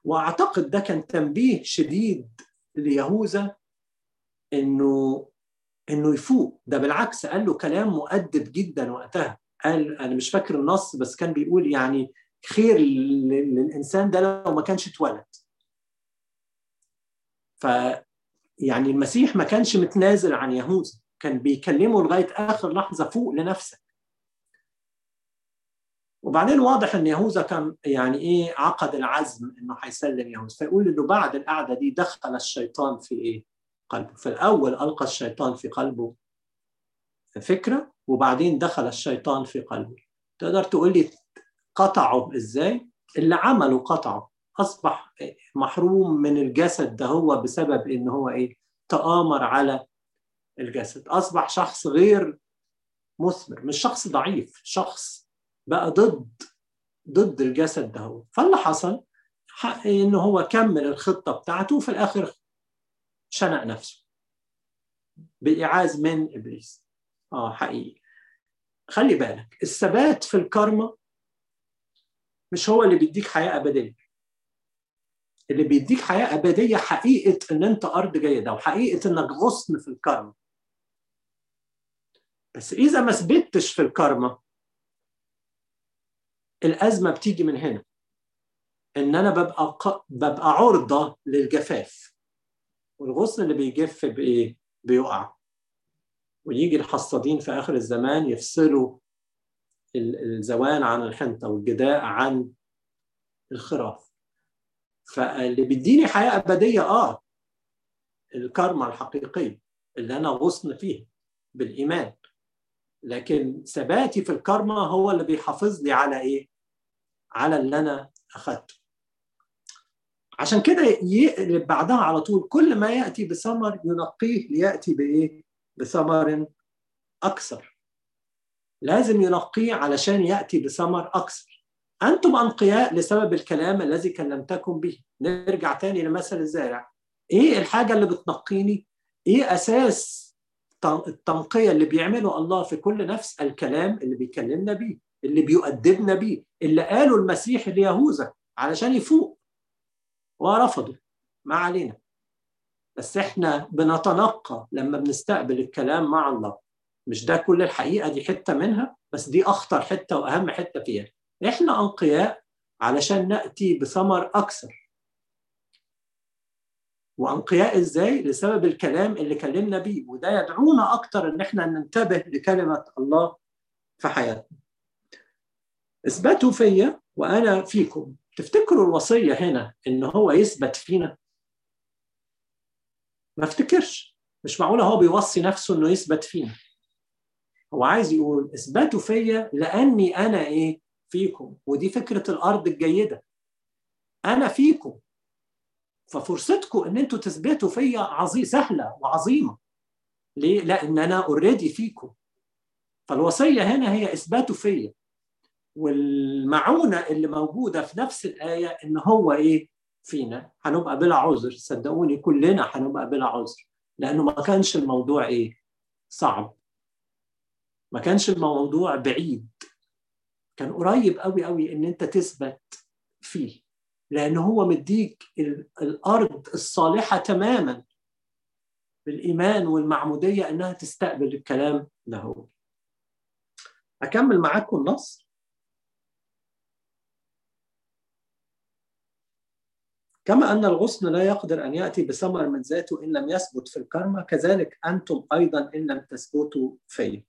وأعتقد ده كان تنبيه شديد ليهوذا إنه يفوق. ده بالعكس قال له كلام مؤدب جدا وقتها. قال أنا مش فاكر النص بس كان بيقول يعني خير للإنسان ده لو ما كانش اتولد. فيعني المسيح ما كانش متنازل عن يهوذا، كان بيكلمه لغاية آخر لحظة فوق لنفسك. وبعدين واضح إن يهوذا كان يعني إيه عقد العزم إنه هيسلم يهوذا. فيقول إنه بعد القعدة دي دخل الشيطان في إيه قلبه. في الأول ألقى الشيطان في قلبه فكرة وبعدين دخل الشيطان في قلبه. تقدر تقول لي قطعه إزاي؟ اللي عمله قطعه، أصبح محروم من الجسد ده هو بسبب إن هو إيه تآمر على الجسد. أصبح شخص غير مثمر، مش شخص ضعيف، شخص بقى ضد الجسد ده هو. فاللي حصل إنه هو كمل الخطة بتاعته وفي الآخر شنق نفسه بإعاز من إبليس. حقيقي خلي بالك الثبات في الكارما مش هو اللي بيديك حياة أبدية. اللي بيديك حياة أبدية حقيقة إن أنت أرض جيدة وحقيقة إنك غصن في الكارما. بس إذا ما ثبتتش في الكارما الأزمة بتيجي من هنا، إن أنا ببقى عرضة للجفاف، والغصن اللي بيجف بإيه بيقع. ويجي الحصادين في آخر الزمان يفصلوا الزوان عن الحنطة والجداء عن الخراف. فاللي بيديني حياة أبدية الكارما الحقيقية اللي أنا غصن فيها بالإيمان، لكن ثباتي في الكارما هو اللي بيحافظ لي على إيه؟ على اللي أنا أخدته. عشان كده يقلب بعدها على طول كل ما يأتي بثمر ينقيه ليأتي بإيه؟ بثمر أكثر. لازم ينقيه علشان يأتي بثمر أكثر. أنتم أنقياء لسبب الكلام الذي كلمتكم به. نرجع تاني لمثل الزارع. إيه الحاجة اللي بتنقيني؟ إيه أساس التنقية اللي بيعمله الله في كل نفس؟ الكلام اللي بيكلمنا بيه، اللي بيؤدبنا بيه، اللي قاله المسيح ليهوذا علشان يفوق ورفضه. ما علينا، بس احنا بنتنقى لما بنستقبل الكلام مع الله. مش ده كل الحقيقة، دي حتة منها بس دي أخطر حتة وأهم حتة فيها. احنا أنقياء علشان نأتي بثمر أكثر. وأنقياء إزاي؟ لسبب الكلام اللي كلمنا بيه، وده يدعونا أكتر إن احنا ننتبه لكلمة الله في حياتنا. اثبتوا فيا وأنا فيكم. تفتكروا الوصية هنا إن هو يثبت فينا؟ ما افتكرش. مش معقولة هو بيوصي نفسه إنه يثبت فينا. هو عايز يقول اثبتوا فيا لأني أنا إيه فيكم. ودي فكرة الأرض الجيدة، أنا فيكم، ففرصتكم إن أنتوا تثبتوا فيا سهلة وعظيمة. ليه؟ لأن أنا أوريدي فيكم. فالوصية هنا هي اثبتوا فيا. والمعونة اللي موجودة في نفس الآية إن هو إيه فينا. هنبقى بلا عذر، صدقوني كلنا هنبقى بلا عذر، لأنه ما كانش الموضوع إيه صعب، ما كانش الموضوع بعيد، كان قريب قوي قوي إن أنت تثبت فيه، لأنه هو مديك الأرض الصالحة تماما بالإيمان والمعمودية إنها تستقبل الكلام ده. هو أكمل معاكم النص. كما أن الغصن لا يقدر أن يأتي بثمر من ذاته إن لم يثبت في الكارما، كذلك أنتم أيضا إن لم تثبتوا في.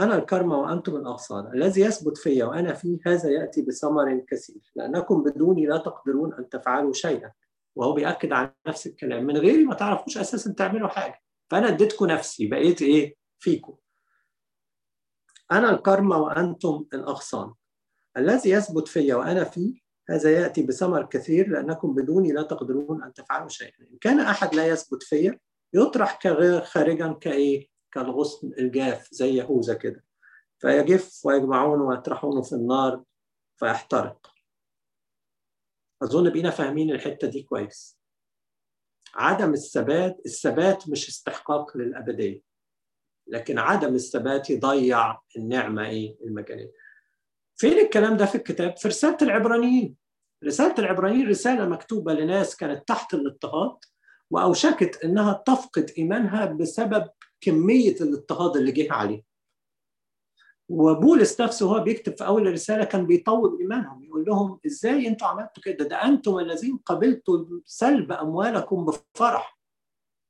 أنا الكارما وأنتم الأغصان. الذي يثبت في وأنا فيه هذا يأتي بثمر كثير، لأنكم بدوني لا تقدرون أن تفعلوا شيئا. وهو بيأكد على نفس الكلام، من غيري ما تعرفوش أساسا تعملوا حاجة، فأنا اديتكم نفسي، بقيت إيه فيكم. أنا الكارما وأنتم الأغصان. الذي يثبت في وأنا فيه هذا يأتي بثمر كثير، لأنكم بدوني لا تقدرون أن تفعلوا شيئا. إن كان أحد لا يثبت فيا يطرح كغير خارجا كإيه؟ كالغصن الجاف زي يهوذا كده، فيجف ويجمعونه ويطرحونه في النار فيحترق. أظن بقينا فاهمين الحتة دي كويس. عدم الثبات، الثبات مش استحقاق للأبدية، لكن عدم الثبات يضيع النعمة إيه؟ المجانية. فين الكلام ده في الكتاب؟ في رسالة العبرانيين. رسالة العبرانيين رسالة مكتوبة لناس كانت تحت الاضطهاد وأوشكت إنها تفقد إيمانها بسبب كمية الاضطهاد اللي جه عليه. وبولس نفسه هو بيكتب في أول الرسالة كان بيطول إيمانهم، يقول لهم إزاي أنتوا عملتوا كده؟ ده أنتم الذين قبلتوا سلب أموالكم بفرح.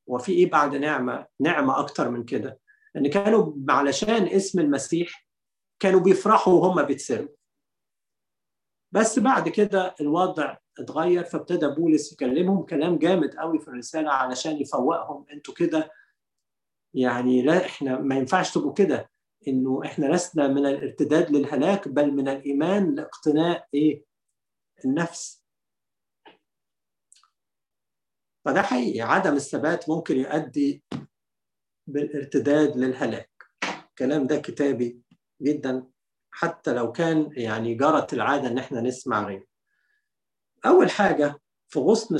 وفي إيه بعد نعمة؟ نعمة أكتر من كده، إن كانوا علشان اسم المسيح كانوا بيفرحوا وهم بيتسروا. بس بعد كده الوضع اتغير، فابتدى بولس يكلمهم كلام جامد قوي في الرسالة علشان يفوقهم، أنتوا كده يعني لا، إحنا ما ينفعش تبقوا كده، إنه إحنا لسنا من الارتداد للهلاك بل من الإيمان لاقتناء إيه؟ النفس. فده حقيقي، عدم الثبات ممكن يؤدي بالارتداد للهلاك. الكلام ده كتابي جدا، حتى لو كان يعني جرت العادة إن إحنا نسمع غيره. أول حاجة في غصن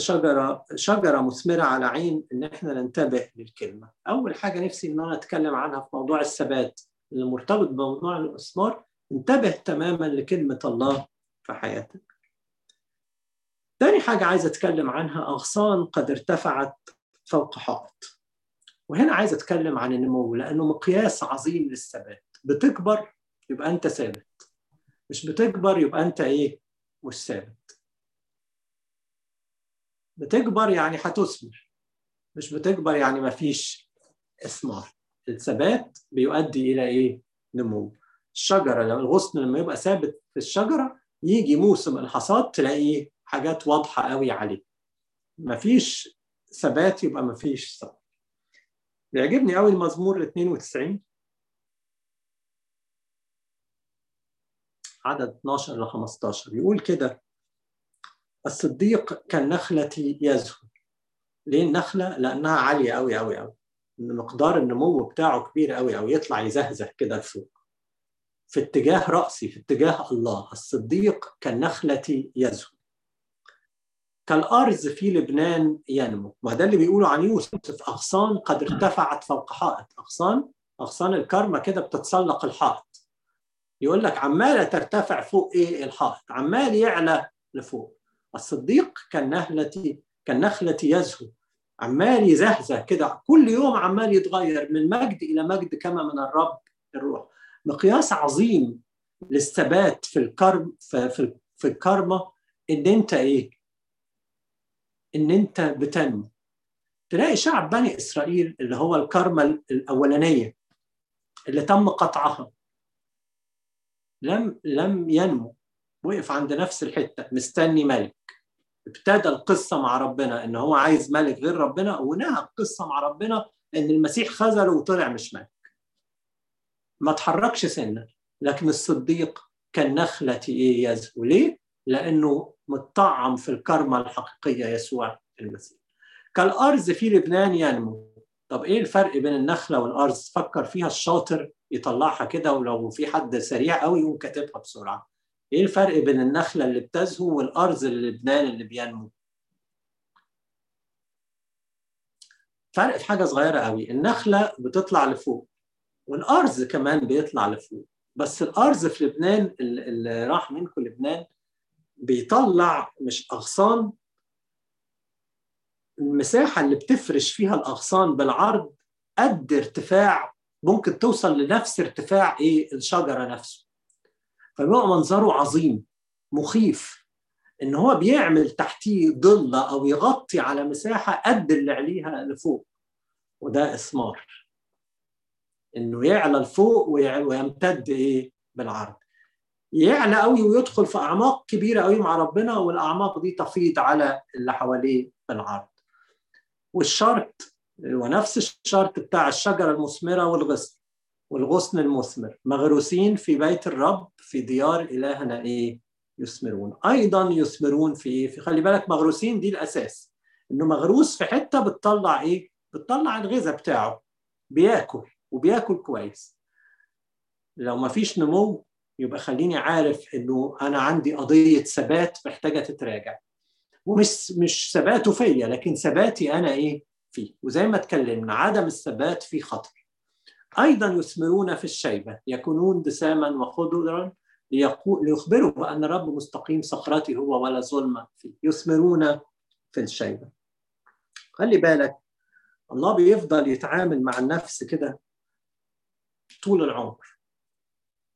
شجرة مثمرة على عين إن إحنا ننتبه للكلمة. أول حاجة نفسي إن أنا أتكلم عنها في موضوع الثبات اللي مرتبط بموضوع الإصرار، انتبه تماما لكلمة الله في حياتك. تاني حاجة عايز أتكلم عنها أغصان قد ارتفعت فوق حائط. وهنا عايز أتكلم عن النمو لأنه مقياس عظيم للثبات. بتكبر يبقى أنت ثابت، مش بتكبر يبقى أنت إيه؟ مش ثابت. بتكبر يعني هتثمر، مش بتكبر يعني مفيش إثمار. الثبات بيؤدي إلى إيه؟ نمو. الشجرة لما الغصن لما يبقى ثابت في الشجرة يجي موسم الحصاد تلاقيه حاجات واضحة قوي عليه. مفيش ثبات يبقى مفيش ثمر. بيعجبني قوي المزمور 92 عدد 12 ل 15 يقول كده: الصديق كالنخلة يزهر. ليه النخلة؟ لأنها عالية قوي قوي قوي، مقدار النمو بتاعه كبير قوي قوي، يطلع يزهزه كده لفوق في اتجاه رأسي، في اتجاه الله. الصديق كالنخلة يزهر، كالأرز في لبنان ينمو. وده اللي بيقولوا عن يوسف، أغصان قد ارتفعت فوق حائط. أغصان الكرمة كده بتتسلق الحائط، يقول لك عمالة ترتفع فوق إيه؟ الحائط عمال يعلى لفوق. الصديق كالنخلة يزهو، عمال يزهزه كده كل يوم، عمال يتغير من مجد إلى مجد كما من الرب الروح. مقياس عظيم للثبات في الكرمة إن أنت إيه؟ إن أنت بتنمو. تلاقي شعب بني إسرائيل اللي هو الكرمة الأولانية اللي تم قطعها لم ينمو، وقف عند نفس الحتة مستني ملك. ابتدى القصة مع ربنا إن هو عايز ملك غير ربنا، ونهى القصة مع ربنا إن المسيح خذله وطلع مش ملك، ما تحركش سنة. لكن الصديق كالنخلة إيه؟ يزهو. ليه؟ لأنه متطعم في الكرمة الحقيقية يسوع المسيح. كالأرز في لبنان ينمو. طب إيه الفرق بين النخلة والأرز؟ فكر فيها، الشاطر يطلعها كده، ولو في حد سريع قوي يقوم كاتبها بسرعة. إيه الفرق بين النخلة اللي بتزهو والأرز اللبناني اللي بينمو؟ فرق في حاجة صغيرة قوي، النخلة بتطلع لفوق والأرز كمان بيطلع لفوق. بس الأرز في لبنان اللي راح منكم لبنان بيطلع مش أغصان، المساحة اللي بتفرش فيها الأغصان بالعرض قد ارتفاع، ممكن توصل لنفس ارتفاع إيه؟ الشجرة نفسه. فبقى منظره عظيم مخيف، إن هو بيعمل تحتيه ضلة أو يغطي على مساحة قد اللي عليها لفوق. وده إثمار، إنه يعلى لفوق ويمتد إيه؟ بالعرض. يعلى قوي ويدخل في أعماق كبيرة قوي مع ربنا، والأعماق دي تفيض على اللي حواليه بالعرض. والشرط ونفس الشرط بتاع الشجرة المثمرة والغصن المثمر، مغروسين في بيت الرب في ديار إلهنا إيه؟ يثمرون. أيضا يثمرون في إيه؟ في، خلي بالك، مغروسين دي الأساس، إنه مغروس في حتة بتطلع إيه؟ بتطلع الغذاء بتاعه، بياكل وبياكل كويس. لو ما فيش نمو يبقى خليني عارف انه انا عندي قضيه ثبات محتاجه تتراجع، ومش ثباته فيا لكن ثباتي انا ايه فيه. وزي ما اتكلمنا عدم الثبات فيه خطر. ايضا يثمرون في الشيبه يكونون دساما وخضرا ليخبروا بان رب مستقيم صخرتي هو ولا ظلم فيه. يثمرون في الشيبه. خلي بالك الله بيفضل يتعامل مع النفس كده طول العمر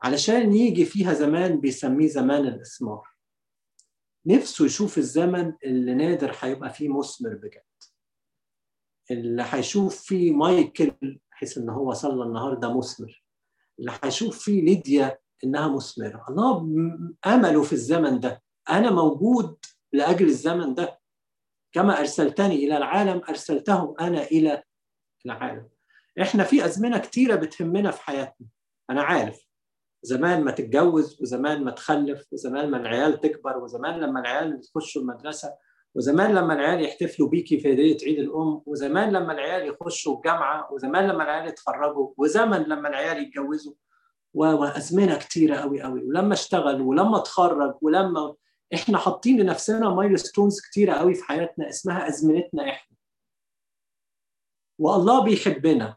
علشان يجي فيها زمان بيسميه زمان الإثمار. نفسه يشوف الزمن اللي نادر هيبقى فيه مثمر بجد، اللي هيشوف فيه مايكل حيث ان هو صلى النهارده مثمر، اللي هيشوف فيه ليديا انها مثمره. الله امله في الزمن ده، انا موجود لاجل الزمن ده. كما ارسلتني الى العالم ارسلتهم انا الى العالم. احنا في ازمنه كتيره بتهمنا في حياتنا، انا عارف زمان ما تتجوز، وزمان ما تخلف، وزمان ما العيال تكبر، وزمان لما العيال يخشوا المدرسه، وزمان لما العيال يحتفلوا بيكي في هديه عيد الام، وزمان لما العيال يخشوا الجامعه، وزمان لما العيال يتخرجوا، وزمان لما العيال يتجوزوا، وازمنه كتيره قوي قوي، ولما اشتغل ولما اتخرج ولما احنا حاطين لنفسنا مايلستونز كتيره قوي في حياتنا اسمها ازمنتنا احنا. والله بيحبنا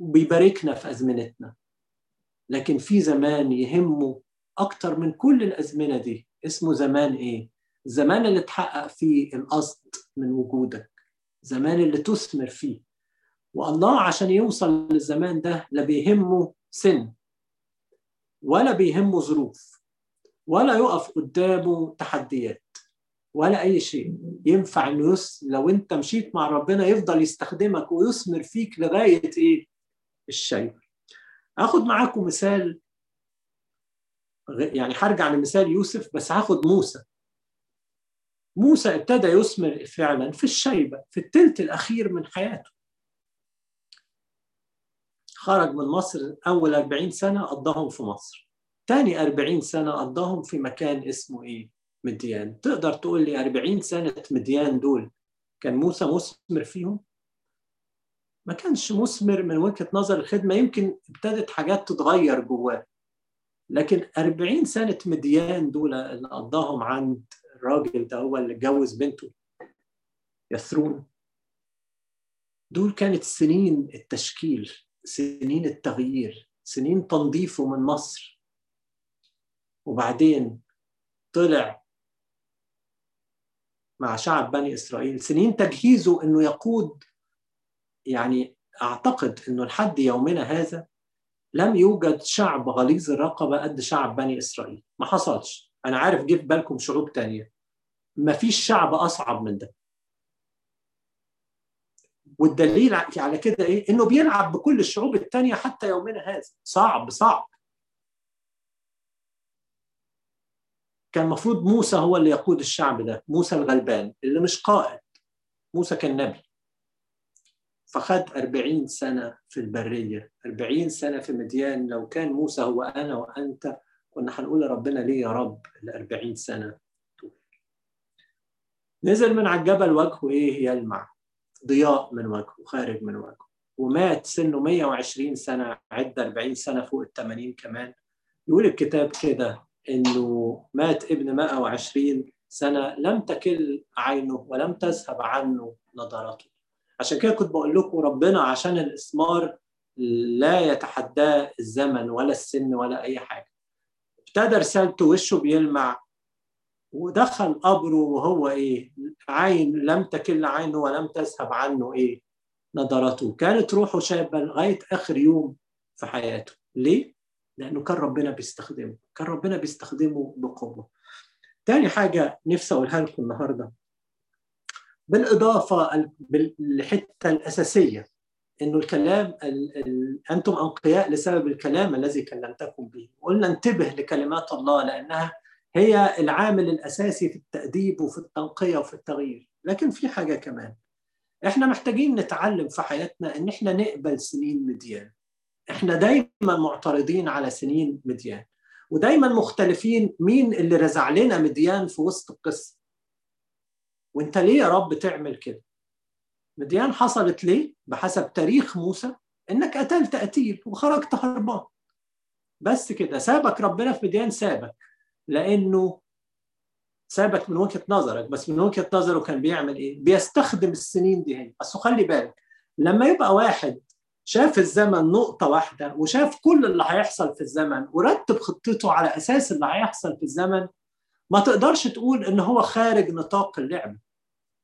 وبيباركنا في ازمنتنا، لكن في زمان يهمه اكتر من كل الازمنه دي، اسمه زمان ايه؟ الزمان اللي تحقق فيه القصد من وجودك، زمان اللي تثمر فيه. والله عشان يوصل للزمان ده لا بيهمه سن ولا بيهمه ظروف ولا يقف قدامه تحديات ولا اي شيء. ينفع انه لو انت مشيت مع ربنا يفضل يستخدمك ويثمر فيك لغايه ايه؟ الشيء. هاخد معاكم مثال، يعني هرجع لمثال يوسف بس هاخد موسى. موسى ابتدى يثمر فعلا في الشيبه في الثلث الاخير من حياته. خرج من مصر، اول 40 سنه قضاهم في مصر، تاني 40 سنه قضاهم في مكان اسمه ايه؟ مديان. تقدر تقول لي 40 سنه مديان دول كان موسى مثمر فيهم؟ ما كانش مثمر من وجهة نظر الخدمة، يمكن ابتدت حاجات تتغير جواه، لكن 40 سنة مديان دول اللي قضاهم عند الراجل ده هو اللي اتجوز بنته يثرون، دول كانت سنين التشكيل، سنين التغيير، سنين تنظيفه من مصر. وبعدين طلع مع شعب بني إسرائيل، سنين تجهيزه إنه يقود. يعني أعتقد أنه لحد يومنا هذا لم يوجد شعب غليظ الرقبة قد شعب بني إسرائيل، ما حصلش. أنا عارف جه في بالكم شعوب تانية، ما فيش شعب أصعب من ده. والدليل على كده إيه؟ أنه بيلعب بكل الشعوب التانية حتى يومنا هذا. صعب صعب. كان مفروض موسى هو اللي يقود الشعب ده، موسى الغلبان اللي مش قائد. موسى كان نبي، فخد 40 سنة في البرية، 40 سنة في مديان. لو كان موسى هو أنا وأنت كنا هنقول ربنا ليه يا رب ال 40 سنة دول؟ نزل من على الجبل وجهه إيه؟ يلمع، ضياء من وجهه خارج من وجهه، ومات سنه 120 سنة، عد 40 سنة فوق ال 80 كمان. يقول الكتاب كده إنه مات ابن 120 سنة لم تكل عينه ولم تذهب عنه نظراته. عشان كده كنت بقول لكم ربنا عشان الإثمار لا يتحدى الزمن ولا السن ولا أي حاجة. ابتدى رسالته وشه بيلمع، ودخل قبره وهو إيه؟ عين لم تكل عينه ولم تذهب عنه إيه؟ نظراته. كانت روحه شابة لغاية آخر يوم في حياته. ليه؟ لأنه كان ربنا بيستخدمه، كان ربنا بيستخدمه بقوة. تاني حاجة نفسي أقولها لكم النهاردة بالإضافة للحتة الأساسية، إنه الكلام أنتم أنقياء لسبب الكلام الذي كلمتكم به. قلنا انتبه لكلمات الله لأنها هي العامل الأساسي في التأديب وفي التنقية وفي التغيير. لكن في حاجة كمان إحنا محتاجين نتعلم في حياتنا، إن إحنا نقبل سنين مديان. إحنا دايما معترضين على سنين مديان، ودايما مختلفين مين اللي رزع لنا مديان في وسط القصة، وانت ليه يا رب تعمل كده؟ مديان حصلت ليه؟ بحسب تاريخ موسى انك قتلت قتيل وخرجت هربان. بس كده. سابك ربنا في مديان، سابك لأنه سابك من وجهة نظرك، بس من وجهة نظره كان بيعمل إيه؟ بيستخدم السنين دي هي. بس خلي بالك لما يبقى واحد شاف الزمن نقطة واحدة وشاف كل اللي هيحصل في الزمن ورتب خطته على أساس اللي هيحصل في الزمن، ما تقدرش تقول إن هو خارج نطاق اللعبة.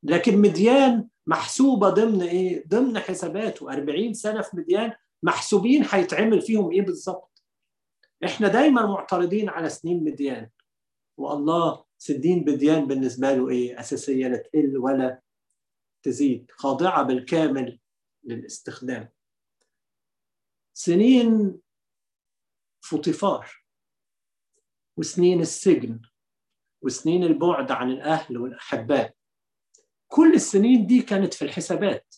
لكن مديان محسوبة ضمن إيه؟ ضمن حساباته. 40 سنة في مديان محسوبين هيتعمل فيهم إيه بالظبط. إحنا دايماً معترضين على سنين مديان، والله سنين مديان بالنسبة له إيه؟ أساسية، لا تقل ولا تزيد، خاضعة بالكامل للاستخدام. سنين فطيفار، وسنين السجن، وسنين البعد عن الأهل والأحباء، كل السنين دي كانت في الحسابات،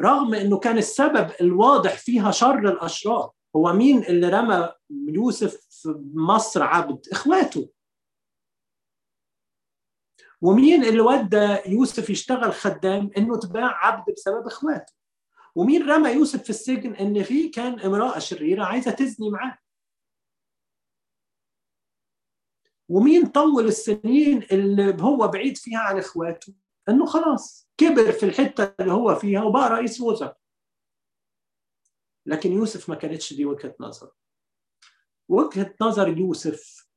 رغم أنه كان السبب الواضح فيها شر الأشرار. هو مين اللي رمى يوسف في مصر عبد؟ إخواته. ومين اللي ودى يوسف يشتغل خدام؟ أنه تباع عبد بسبب إخواته. ومين رمى يوسف في السجن؟ أن فيه كان امرأة شريرة عايزة تزني معاه. ومين طول السنين اللي هو بعيد فيها عن إخواته؟ أنه خلاص كبر في الحتة اللي هو فيها وبقى رئيس وزراء. لكن يوسف ما كانتش دي وجهة نظر. وجهة نظر يوسف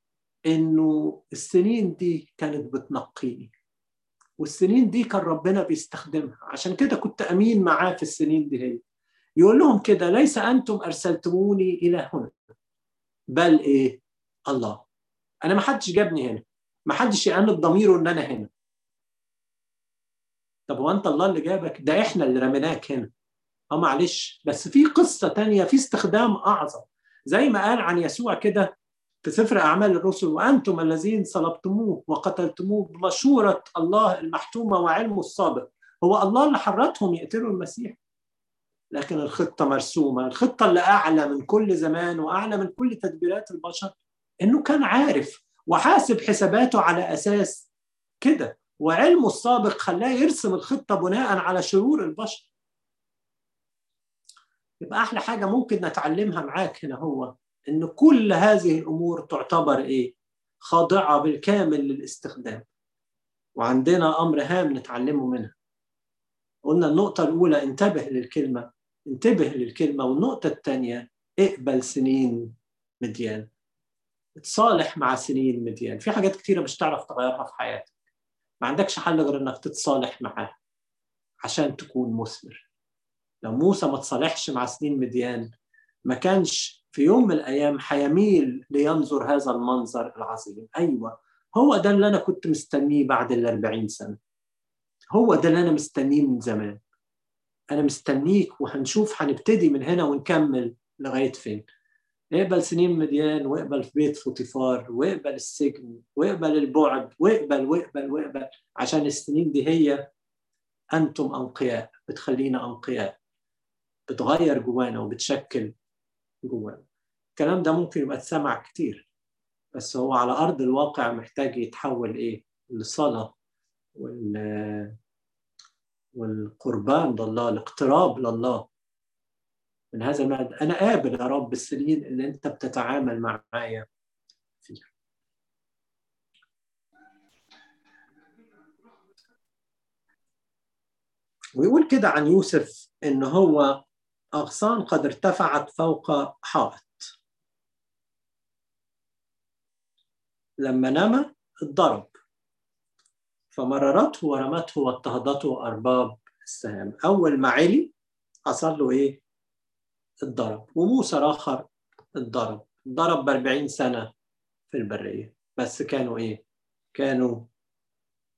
أنه السنين دي كانت بتنقيني، والسنين دي كان ربنا بيستخدمها، عشان كده كنت أمين معاه في السنين دي هي. يقول لهم كده: ليس أنتم أرسلتموني إلى هنا، بل إيه؟ الله. أنا ما حدش جابني هنا، ما حدش يأنب ضميره إن أنا هنا. طب هو أنت الله اللي جابك؟ ده إحنا اللي رميناك هنا. معلش، بس في قصة تانية، في استخدام أعظم، زي ما قال عن يسوع كده في سفر أعمال الرسل: وأنتم الذين صلبتموه وقتلتموه بمشورة الله المحتومة وعلمه السابق. هو الله اللي حرتهم يقتلوا المسيح، لكن الخطة مرسومة، الخطة اللي أعلى من كل زمان وأعلى من كل تدبيرات البشر، إنه كان عارف وحاسب حساباته على أساس كده، وعلمه السابق خلاه يرسم الخطة بناء على شرور البشر. يبقى أحلى حاجة ممكن نتعلمها معاك هنا هو إن كل هذه الأمور تعتبر إيه؟ خاضعة بالكامل للاستخدام. وعندنا أمر هام نتعلمه منها. قلنا النقطة الأولى انتبه للكلمة، والنقطة الثانية اقبل سنين مديان، اتصالح مع سنين مديان. في حاجات كتيرة مش تعرف تغيرها في حياتك، ما عندكش حل غير إنك تتصالح معاها عشان تكون مثمر. لو موسى ما تصالحش مع سنين مديان، ما كانش في يوم من الأيام حيميل لينظر هذا المنظر العظيم. أيوة، هو ده اللي أنا كنت مستنيه بعد 40 سنة، هو ده اللي أنا مستنيه من زمان. أنا مستنيك، وهنشوف هنبتدي من هنا ونكمل لغاية فين. اقبل سنين مديان، واقبل في بيت فطيفار، واقبل السجن، واقبل البعد، واقبل واقبل واقبل، عشان السنين دي هي أنتم أنقياء، بتخلينا أنقياء، بتغير جوانا وبتشكل جوانا. الكلام ده ممكن يبقى تسمع كتير، بس هو على أرض الواقع محتاج يتحول إيه؟ لصلاة والقربان لله، الاقتراب لله من هذا المعنى. أنا قابل يا رب السنين اللي أنت بتتعامل معايا فيها. ويقول كده عن يوسف إن هو أغصان قد ارتفعت فوق حائط. لما نام اتضرب، فمررته ورمته واضطهدته أرباب السهام. أول ما علي حصل له إيه؟ اتضرب. وموسى آخر اتضرب 40 سنة في البرية، بس كانوا إيه؟ كانوا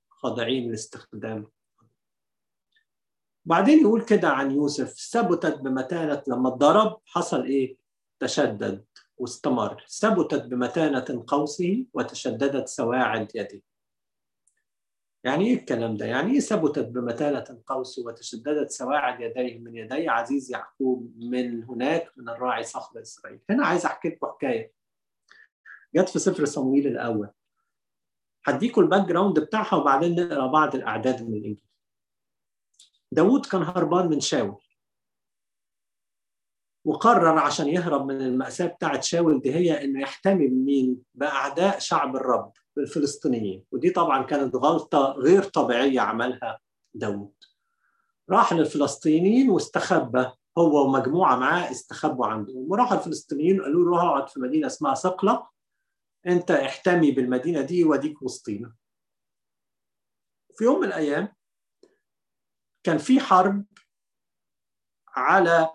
خاضعين لاستخدام. بعدين يقول كده عن يوسف: ثبتت بمتانة. لما اتضرب حصل إيه؟ تشدد واستمر. ثبتت بمتانة قوسه وتشددت سواعد يده. يعني إيه الكلام ده؟ يعني إيه ثبتت بمتانة قوسه وتشددت سواعد يديه من يدي عزيز يعقوب من هناك من الراعي صخر إسرائيل؟ هنا عايز أحكي لكم حكاية جت في سفر صموئيل الأول، هديكم الباك جراوند بتاعها وبعدين نقرأ بعض الأعداد من الإنجيل. داود كان هربان من شاول، وقرر عشان يهرب من المأساة بتاعت شاول دهية إنه يحتمي بمين؟ بأعداء شعب الرب الفلسطينيين. ودي طبعا كانت غلطة غير طبيعية عملها داود. راح للفلسطينيين واستخبى هو ومجموعة معاه، استخبوا عندهم وراح الفلسطينيين قالوا له اقعد في مدينة اسمها صقلة، انت احتمي بالمدينة دي وديك وسطينا. في يوم من الأيام كان في حرب على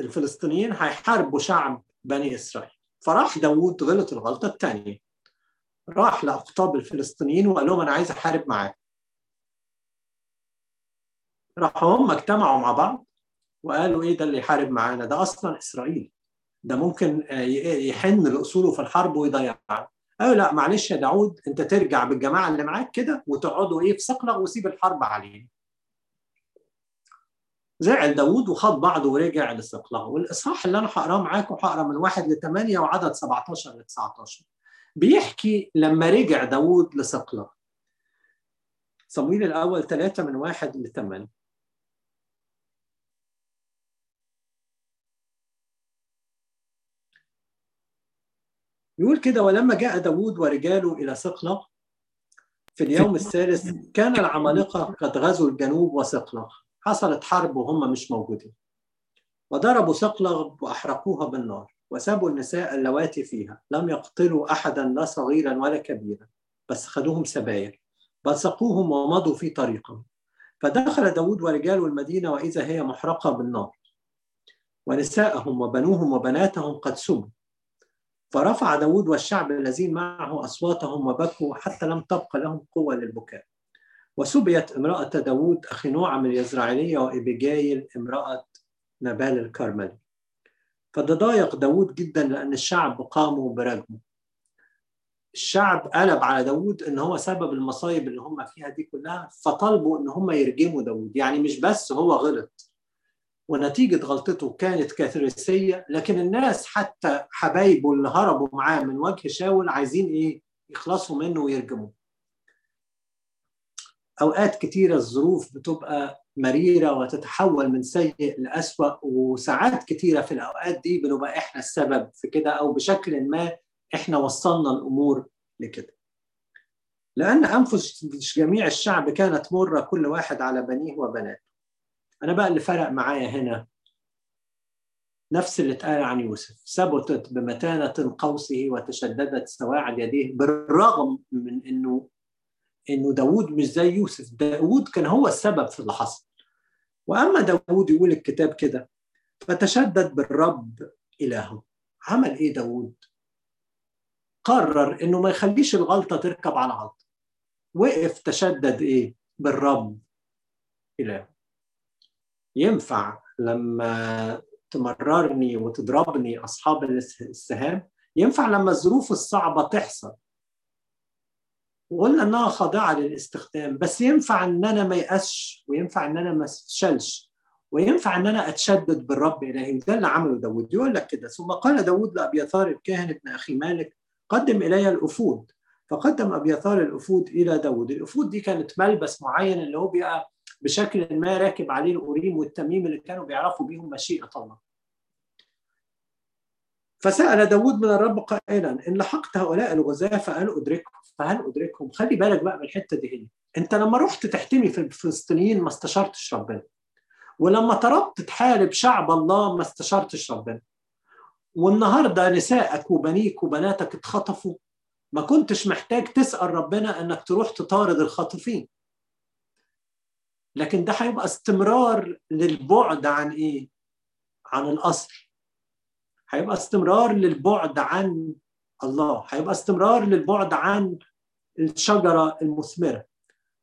الفلسطينيين، هيحاربوا شعب بني إسرائيل. فراح داود غلط الغلطة الثانية، راح لأقطاب الفلسطينيين وقال لهم أنا عايز أحارب معاك. راح هم اجتمعوا مع بعض وقالوا إيه ده اللي يحارب معانا؟ ده أصلا إسرائيل، ده ممكن يحن لأصوله في الحرب ويضيعها. قالوا لا معلش يا داود، أنت ترجع بالجماعة اللي معاك كده وتقعدوا إيه في صقلة وسيب الحرب علينا. زعل داود وخد بعضه ورجع لصقلة. والإصحاح اللي أنا هقراه معاكم هقرا من 1-8 وعدد 17-19 بيحكي لما رجع داود لصقلة. صمويل الأول 3:1-8. يقول كده: ولما جاء داود ورجاله إلى صقلة في اليوم الثالث كان العمالقة قد غزوا الجنوب وصقلة. حصلت حرب وهم مش موجودين، وضربوا صقلة وأحرقوها بالنار وسابوا النساء اللواتي فيها، لم يقتلوا أحدا لا صغيرا ولا كبيرا، بس خدوهم سباير بلصقوهم ومضوا في طريقهم. فدخل داود ورجاله المدينة وإذا هي محرقة بالنار ونساءهم وبنوهم وبناتهم قد سموا. فرفع داود والشعب الذين معه أصواتهم وبكوا حتى لم تبق لهم قوة للبكاء. وسبيت امرأة داود أخنوعم اليزرعيلية وإبيجايل امرأة نبال الكرملي. فتضايق داود جدا لأن الشعب قاموا برجمه. الشعب قلب على داود إن هو سبب المصايب اللي هم فيها دي كلها، فطلبوا إن هم يرجموا داود. يعني مش بس هو غلط ونتيجة غلطته كانت كارثية، لكن الناس حتى حبايبه اللي هربوا معاه من وجه شاول عايزين إيه؟ يخلصوا منه ويرجموه. أوقات كتيرة الظروف بتبقى مريرة وتتحول من سيء لأسوأ، وساعات كتيرة في الأوقات دي بنبقى إحنا السبب في كده، أو بشكل ما إحنا وصلنا الأمور لكده. لأن أنفس جميع الشعب كانت مرة كل واحد على بنيه وبناته. أنا بقى اللي فرق معايا هنا نفس اللي اتقال عن يوسف: ثبتت بمتانة قوسه وتشددت سواعد يديه. بالرغم من إنه داود مش زي يوسف، داود كان هو السبب في اللي حصل. وأما داود يقول الكتاب كده: فتشدد بالرب إلهه. عمل إيه داود؟ قرر إنه ما يخليش الغلطة تركب على غلطة. وقف تشدد إيه؟ بالرب إلهه. ينفع لما تمررني وتضربني أصحاب السهام، ينفع لما الظروف الصعبة تحصل وقلنا أنها خاضعة للاستخدام، بس ينفع أن أنا ما يأسش، وينفع أن أنا ما أفشلش، وينفع أن أنا أتشدد بالرب إلهي. ده اللي عمله داود. يقول لك كده: ثم قال داود لأبياثار الكاهن ابن أخي مالك قدم إلي الأفود. فقدم أبياثار الأفود إلى داود. الأفود دي كانت ملبس معين اللي هو بيبقى بشكل ما راكب عليه الأوريم والتميم اللي كانوا بيعرفوا بيهم مشيئة الله. فسأل داود من الرب قائلا: إن لحقت هؤلاء الغزاة فهل أدركهم؟ خلي بالك بقى من الحتة دي هنا. أنت لما رحت تحتمي في الفلسطينيين ما استشرتش ربنا، ولما طلبت تحارب شعب الله ما استشرتش ربنا، والنهاردة نسائك وبنيك وبناتك اتخطفوا، ما كنتش محتاج تسأل ربنا أنك تروح تطارد الخاطفين. لكن ده هيبقى استمرار للبعد عن إيه؟ عن الأصل. هيبقى استمرار للبعد عن الله، هيبقى استمرار للبعد عن الشجرة المثمرة.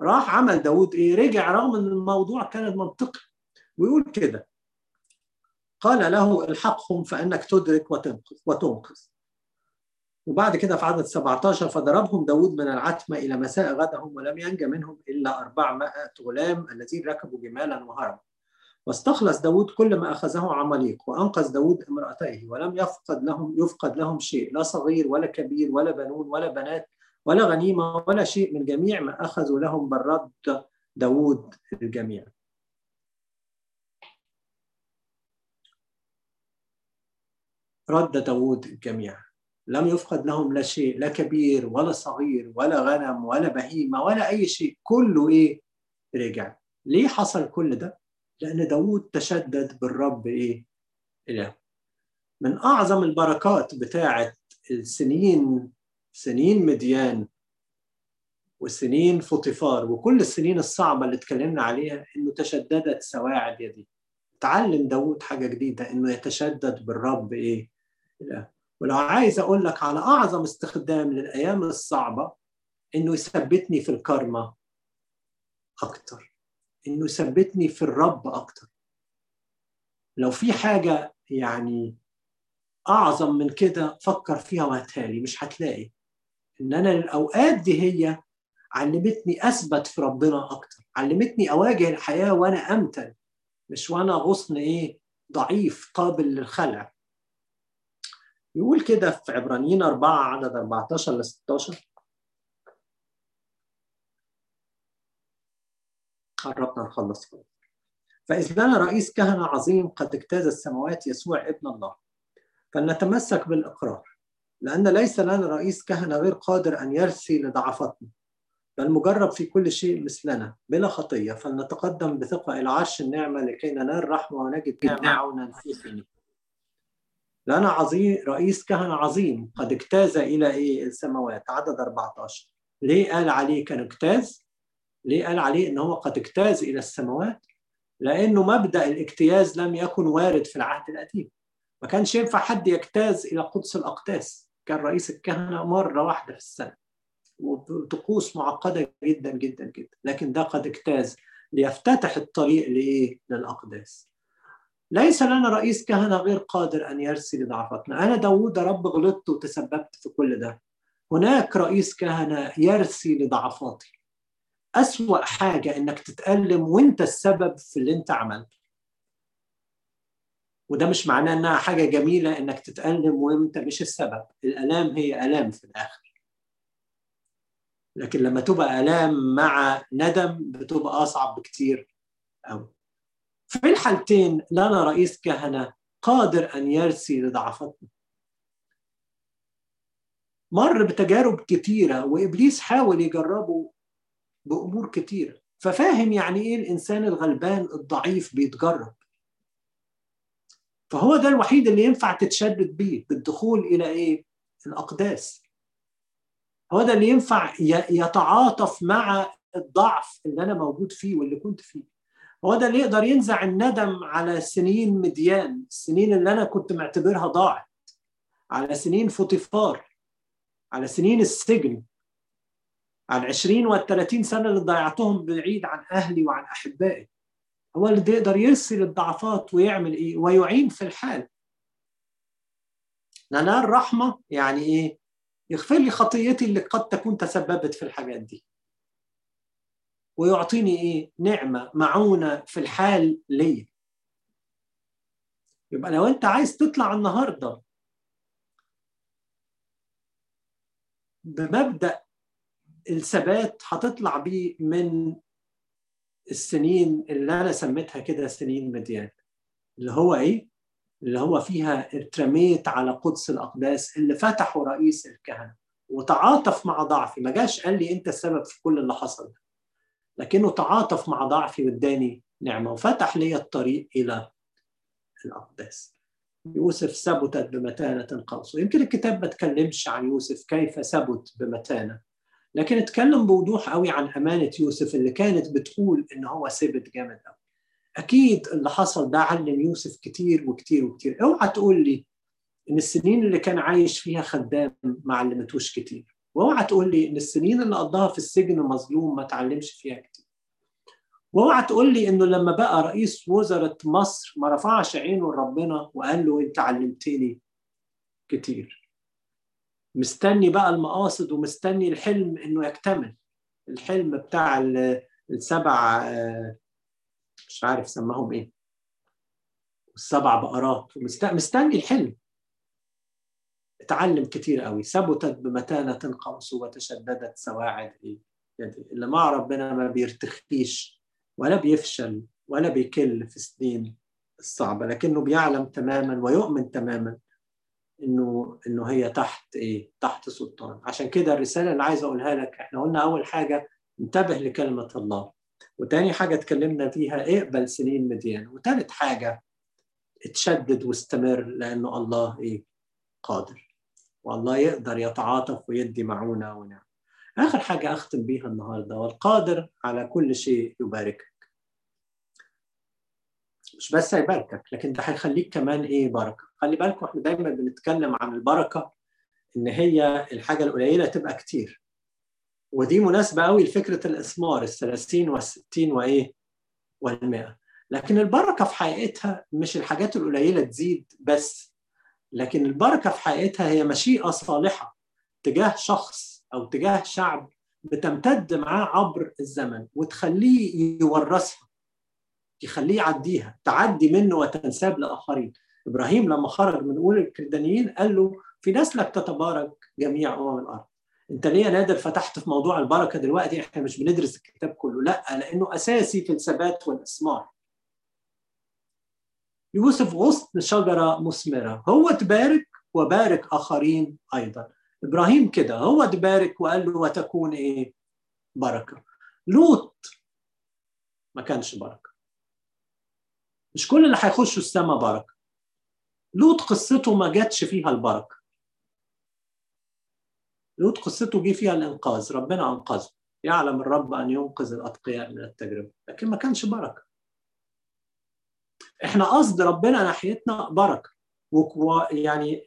راح عمل داود إيه؟ رجع رغم أن الموضوع كانت منطقي. ويقول كده: قال له: الحقهم فإنك تدرك وتنقذ. وبعد كده في عدد 17: فضربهم داود من العتمة إلى مساء غدهم ولم ينج منهم إلا 400 غلام الذين ركبوا جمالا وهربوا. واستخلص داود كل ما أخذه عماليق، وأنقذ داود امرأتيه، ولم يفقد لهم شيء، لا صغير ولا كبير ولا بنون ولا بنات ولا غنيمة ولا شيء من جميع ما أخذوا لهم، بل رد داود الجميع. رد داوود الجميع، لم يفقد لهم لا شيء، لا كبير ولا صغير ولا غنم ولا بهيمة ولا أي شيء، كله إيه؟ رجع. ليه حصل كل ده؟ لأن داوود تشدد بالرب إيه؟ إله. من أعظم البركات بتاعة السنين، سنين مديان وسنين فطيفار وكل السنين الصعبة اللي اتكلمنا عليها، إنه تشددت سواعد يديه. تعلم داوود حاجة جديدة، إنه يتشدد بالرب إيه؟ إله. ولو عايز أقول لك على أعظم استخدام للأيام الصعبة، إنه يثبتني في الكرمة أكتر، إنه يثبتني في الرب أكتر. لو في حاجة يعني أعظم من كده فكر فيها وهتهالي مش هتلاقي. إن أنا الأوقات دي هي علمتني أثبت في ربنا أكتر، علمتني أواجه الحياة وأنا أمتن، مش وأنا غصن إيه ضعيف قابل للخلع. يقول كده في عبرانيين 4 عدد 14 ل 16، قربنا نخلص. فإذ لنا رئيس كهنة عظيم قد اجتاز السماوات، يسوع ابن الله، فلنتمسك بالإقرار، لأن ليس لنا رئيس كهنة غير قادر أن يرثي لضعفتنا، بل مجرب في كل شيء مثلنا بلا خطية، فلنتقدم بثقة إلى عرش النعمة لكي ننال رحمة ونجد عونا في حينه. لنا عظيم رئيس كهنة عظيم قد اجتاز إلى إيه السماوات، عدد 14. ليه قال عليه كان اجتاز؟ ليه قال عليه إن هو قد اجتاز إلى السماوات؟ لأنه مبدأ الاجتياز لم يكن وارد في العهد القديم. ما كانش ينفع حد يجتاز إلى قدس الأقداس، كان رئيس الكهنة مرة واحدة في السنة وطقوس معقدة جدا جدا جدا، لكن ده قد اجتاز ليفتتح الطريق لإيه؟ للأقداس. ليس لنا رئيس كهنة غير قادر أن يرثي لضعفتنا. أنا داوود رب غلطت وتسببت في كل ده. هناك رئيس كهنة يرثي لضعفاتي. أسوأ حاجة إنك تتألم وإنت السبب في اللي إنت عملته. وده مش معناه إنها حاجة جميلة إنك تتألم وإنت مش السبب. الآلام هي آلام في الآخر، لكن لما تبقى آلام مع ندم بتبقى أصعب بكتير أوي. في الحالتين لنا رئيس كهنة قادر أن يرثي لضعفتنا. مر بتجارب كتيرة وإبليس حاول يجربه بأمور كتيرة، ففاهم يعني إيه الإنسان الغلبان الضعيف بيتجرب. فهو ده الوحيد اللي ينفع تتشدد بيه بالدخول إلى إيه؟ الأقداس. هو ده اللي ينفع يتعاطف مع الضعف اللي أنا موجود فيه واللي كنت فيه. هو ده اللي يقدر ينزع الندم على سنين مديان، السنين اللي أنا كنت معتبرها ضاعت، على سنين فطيفار، على سنين السجن، على 20 و30 سنة اللي ضيعتهم بعيد عن أهلي وعن أحبائي. هو اللي يقدر يرسل الضعفات ويعمل إيه؟ ويعين في الحال. ننال رحمة يعني إيه؟ يغفر لي خطيتي اللي قد تكون تسببت في الحاجات دي، ويعطيني إيه؟ نعمة، معونة في الحال ليه. يبقى لو أنت عايز تطلع النهاردة بمبدأ الثبات هتطلع بيه من السنين اللي أنا سميتها كده سنين مديان، اللي هو إيه؟ اللي هو فيها اترميت على قدس الأقداس اللي فتحه رئيس الكهنة وتعاطف مع ضعفي. ما جاش قال لي أنت السبب في كل اللي حصل، لكنه تعاطف مع ضعفي واداني نعمة وفتح لي الطريق إلى الأقداس. يوسف ثبتت بمتانة قوس. ويمكن الكتاب ما تكلمش عن يوسف كيف ثبت بمتانة، لكن اتكلم بوضوح قوي عن أمانة يوسف اللي كانت بتقول إن هو ثبت جامد قوي. أكيد اللي حصل ده علم يوسف كتير وكتير وكتير. اوعى تقول لي إن السنين اللي كان عايش فيها خدام ما علمتوش كتير، واوعى تقول لي ان السنين اللي قضاها في السجن مظلوم ما تعلمش فيها كتير، واوعى تقول لي انه لما بقى رئيس وزراء مصر ما رفعش عينه لربنا وقال له انت علمتني كتير. مستني بقى المقاصد ومستني الحلم انه يكتمل، الحلم بتاع السبع، مش عارف سماهم ايه، السبع بقرات، مستني الحلم. تعلم كتير قوي. ثبتت بمتانة قوس وتشددت سواعد يدي. اللي مع ربنا ما بيرتخيش ولا بيفشل ولا بيكل في السنين الصعبة، لكنه بيعلم تماما ويؤمن تماما انه هي تحت ايه؟ تحت سلطان. عشان كده الرساله اللي عايز اقولها لك، احنا قلنا اول حاجه انتبه لكلمه الله، وتاني حاجه اتكلمنا فيها اقبل سنين مديان، وتالت حاجه اتشدد واستمر لانه الله ايه؟ قادر، والله يقدر يتعاطف ويدي معونه ونعم. اخر حاجه اختم بيها النهارده، والقادر على كل شيء يباركك. مش بس هيباركك، لكن ده هيخليك كمان ايه؟ بركه. خلي بالكم احنا دايما بنتكلم عن البركه ان هي الحاجه القليله تبقى كتير، ودي مناسبه قوي لفكره الاثمار 30 و60 وايه؟ وال100. لكن البركه في حقيقتها مش الحاجات القليله تزيد بس، لكن البركه في حقيقتها هي مشيئه صالحه تجاه شخص او تجاه شعب بتمتد معاه عبر الزمن وتخليه يورثها، يخليه يعديها، تعدي منه وتنساب لآخرين. إبراهيم لما خرج من أول الكردانيين قال له في نسلك تتبارك جميع أمم الأرض. أنت ليه نادر فتحت في موضوع البركة دلوقتي؟ إحنا مش بندرس الكتاب كله، لأ، لأنه أساسي في الثبات والإثمار. يوسف غصن شجرة مثمرة، هو تبارك وبارك آخرين أيضا. إبراهيم كده، هو تبارك وقال له وتكون إيه؟ بركة. لوط ما كانش بركة، مش كل اللي هيخشوا السماء بركه. لوط قصته ما جاتش فيها البركه، لوط قصته جه فيها الانقاذ، ربنا انقذه، يعلم الرب ان ينقذ الاتقياء من التجربه، لكن ما كانش بركه. احنا قصد ربنا ناحيتنا بركه، ويعني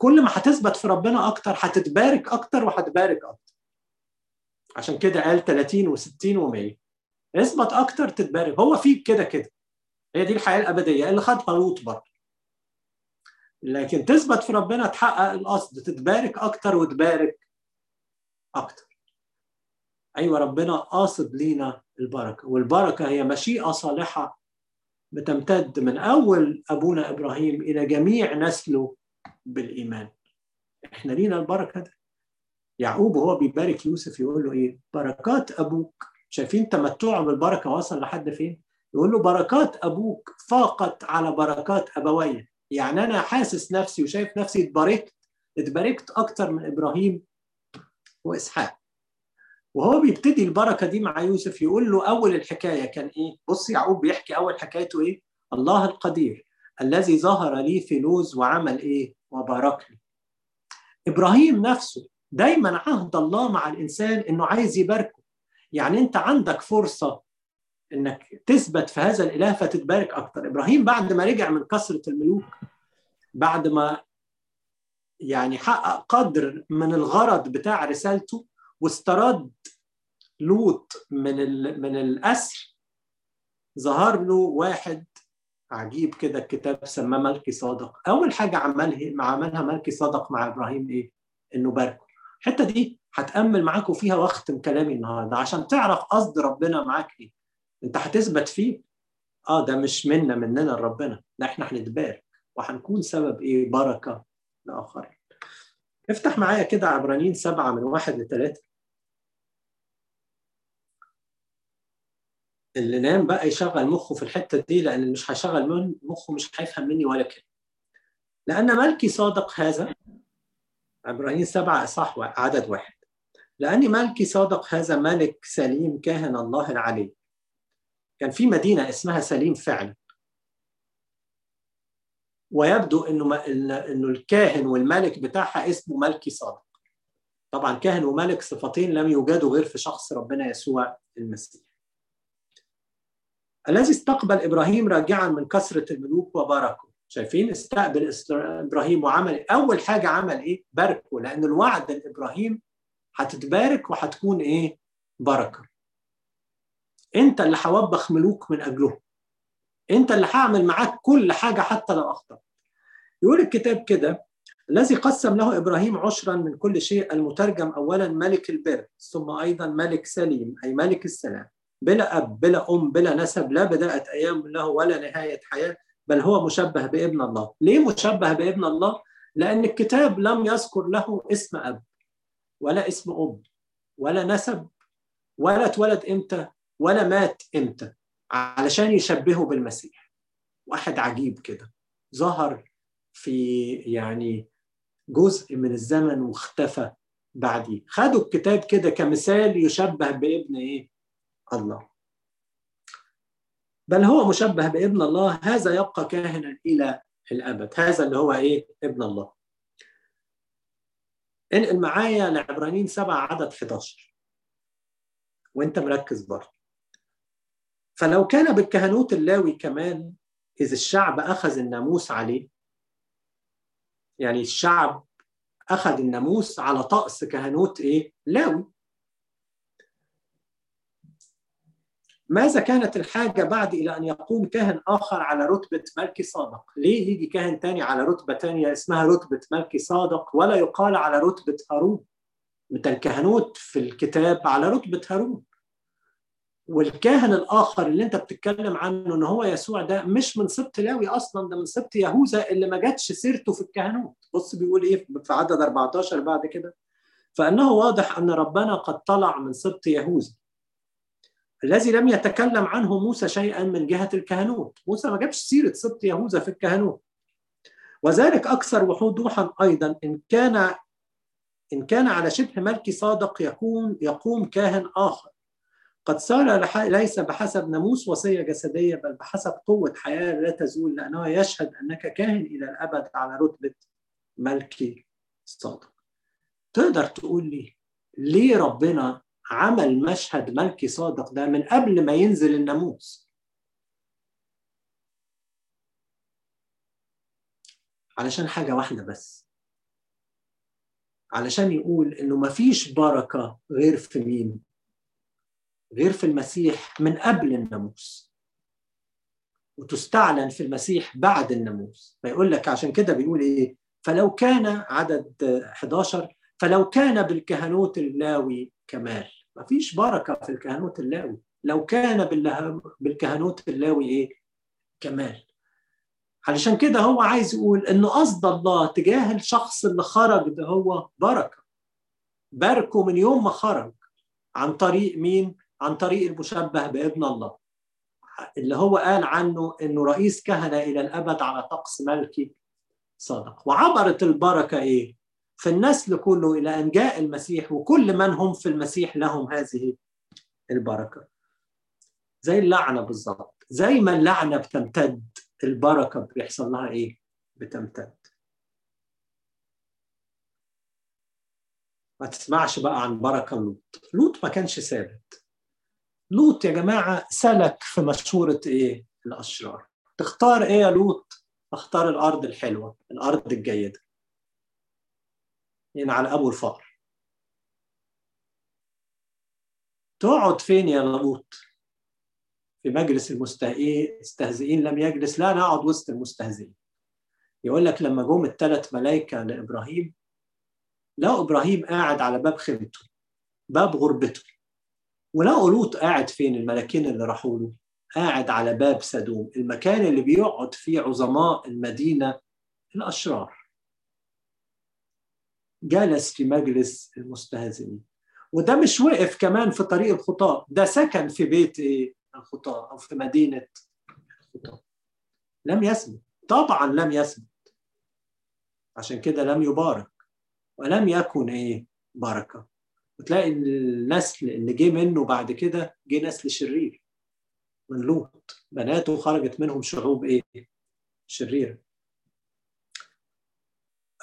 كل ما هتثبت في ربنا اكتر هتتبارك اكتر وهتبارك اكتر. عشان كده قال 30 و60 و100، اثبت اكتر تتبارك. هو فيك كده كده، هي دي الحياه الابديه اللي خدها لوط برضه، لكن تثبت في ربنا تحقق القصد، تتبارك اكتر وتبارك اكتر. ايوه، ربنا قاصد لينا البركه، والبركه هي مشيئه صالحه بتمتد من اول ابونا ابراهيم الى جميع نسله بالايمان. احنا لينا البركه دي. يعقوب وهو بيبارك يوسف يقول له ايه؟ بركات ابوك. شايفين تمتعه بالبركه وصل لحد فين؟ يقول له بركات ابوك فاقت على بركات ابويا. يعني انا حاسس نفسي وشايف نفسي اتباركت اكتر من ابراهيم واسحاق. وهو بيبتدي البركه دي مع يوسف يقول له اول الحكايه كان ايه؟ بص يعقوب بيحكي اول حكايته ايه؟ الله القدير الذي ظهر لي في لوز وعمل ايه؟ وباركني. ابراهيم نفسه دايما عهد الله مع الانسان انه عايز يباركه. يعني انت عندك فرصه انك تثبت في هذا الاله فتتبارك اكتر. ابراهيم بعد ما رجع من كسره الملوك، بعد ما يعني حقق قدر من الغرض بتاع رسالته واسترد لوط من الاسر، ظهر له واحد عجيب كده الكتاب سماه ملكي صادق. اول حاجه عملها ملكي صادق مع ابراهيم ايه؟ انه باركه. الحته دي هتأمل معاكم فيها واختم كلامي النهارده عشان تعرف قصد ربنا معاك ايه. انت هتثبت فيه، ده مش مننا لربنا، ده احنا هنتبارك وهنكون سبب ايه؟ بركه لاخرين. افتح معايا كده عبرانيين 7:1-3. اللي نام بقى يشغل مخه في الحته دي، لان اللي مش هيشغل مخه مش هيفهم مني ولا كده. لان ملكي صادق هذا، عبرانيين 7:1. لأني ملكي صادق هذا ملك سليم كاهن الله العلي. كان في مدينة اسمها سليم فعلا، ويبدو إنه الكاهن والملك بتاعها اسمه ملكي صادق. طبعا كاهن وملك صفتين لم يوجدوا غير في شخص ربنا يسوع المسيح. الذي استقبل إبراهيم راجعا من كسرة الملوك وباركه. شايفين؟ استقبل إبراهيم وعمل أول حاجة، عمل إيه؟ باركه. لأن الوعد لإبراهيم هتتبارك وهتكون ايه؟ بركه. انت اللي هوبخ ملوك من اجله، انت اللي هعمل معاك كل حاجه حتى لو اخطأت. يقول الكتاب كده: الذي قسم له ابراهيم عشرا من كل شيء، المترجم اولا ملك البر، ثم ايضا ملك سليم اي ملك السلام، بلا اب بلا ام بلا نسب، لا بدايه ايام له ولا نهايه حياه، بل هو مشبه بابن الله. ليه مشبه بابن الله؟ لان الكتاب لم يذكر له اسم اب ولا اسم أب ولا نسب ولا اتولد إمتى ولا مات إمتى، علشان يشبهه بالمسيح. واحد عجيب كده ظهر في يعني جزء من الزمن واختفى بعديه. خدوا الكتاب كده كمثال يشبه بابن ايه؟ الله. بل هو مشبه بابن الله، هذا يبقى كاهنا الى الابد، هذا اللي هو ايه؟ ابن الله. انقل معايا لعبرانيين 7 عدد 11 وانت مركز برضه. فلو كان بالكهنوت اللاوي كمان إذ الشعب أخذ الناموس عليه، يعني الشعب أخذ الناموس على طقس كهنوت إيه؟ لاوي. ماذا كانت الحاجة بعد إلى أن يقوم كاهن آخر على رتبة ملكي صادق؟ ليه يجي كاهن تاني على رتبة تانية اسمها رتبة ملكي صادق ولا يقال على رتبة هارون؟ مثل الكهنوت في الكتاب على رتبة هارون. والكاهن الآخر اللي انت بتتكلم عنه ان هو يسوع ده مش من سبط لاوي أصلا، ده من سبط يهوذا اللي ما جاتش سيرته في الكهنوت. بص بيقول ايه في عدد 14 بعد كده: فأنه واضح أن ربنا قد طلع من سبط يهوذا الذي لم يتكلم عنه موسى شيئا من جهة الكهنوت. موسى ما جابش سيرة سبط يهوذا في الكهنوت. وذلك أكثر وضوحا أيضا إن كان على شبه ملكي صادق يقوم كاهن آخر قد صار ليس بحسب ناموس وصية جسدية بل بحسب قوة حياة لا تزول، لأنه يشهد أنك كاهن إلى الأبد على رتبة ملكي صادق. تقدر تقول لي ليه ربنا عمل مشهد ملكي صادق ده من قبل ما ينزل الناموس؟ علشان حاجة واحدة بس، علشان يقول إنه مفيش بركة غير في مين؟ غير في المسيح من قبل الناموس، وتستعلن في المسيح بعد الناموس. فيقول لك عشان كده بيقول ايه؟ فلو كان عدد 11 فلو كان بالكهنوت اللاوي كمال. مفيش بركة في الكهنوت اللاوي. لو كان بالكهنوت اللاوي ايه؟ كمال. علشان كده هو عايز يقول ان قصد الله تجاه الشخص اللي خرج ده هو بركة، باركه من يوم ما خرج. عن طريق مين؟ عن طريق المشبه بابن الله اللي هو قال عنه انه رئيس كهنة الى الابد على طقس ملكي صادق. وعبرت البركة ايه؟ في النسل كله الى ان جاء المسيح، وكل من هم في المسيح لهم هذه البركة. زي اللعنة بالظبط، زي ما اللعنة بتمتد البركة بيحصل لها ايه؟ بتمتد. ما تسمعش بقى عن بركة لوط. لوط ما كانش ثابت. لوط يا جماعة سلك في مشورة إيه؟ الأشرار. تختار إيه يا لوط؟ اختار الأرض الحلوة، الأرض الجيدة، يعني على أبو الفقر. تقعد فين يا لوط؟ في مجلس المستهزئين لم يجلس. لا، أنا أقعد وسط المستهزئين. يقول لك لما جم 3 ملايكة لإبراهيم، لقوا إبراهيم قاعد على باب خيمته، باب غربته. ولقوا لوط قاعد فين الملكين اللي راحوا له؟ قاعد على باب سدوم، المكان اللي بيقعد فيه عظماء المدينة الأشرار. جلس في مجلس المستهزئين. وده مش وقف كمان في طريق الخطاة، ده سكن في بيت إيه؟ الخطاة، أو في مدينة الخطاة. لم يثبت، طبعا لم يثبت، عشان كده لم يبارك ولم يكن إيه؟ بركة. وتلاقي النسل اللي جه منه بعد كده جه نسل شرير من لوط، بناته خرجت منهم شعوب ايه؟ شريره.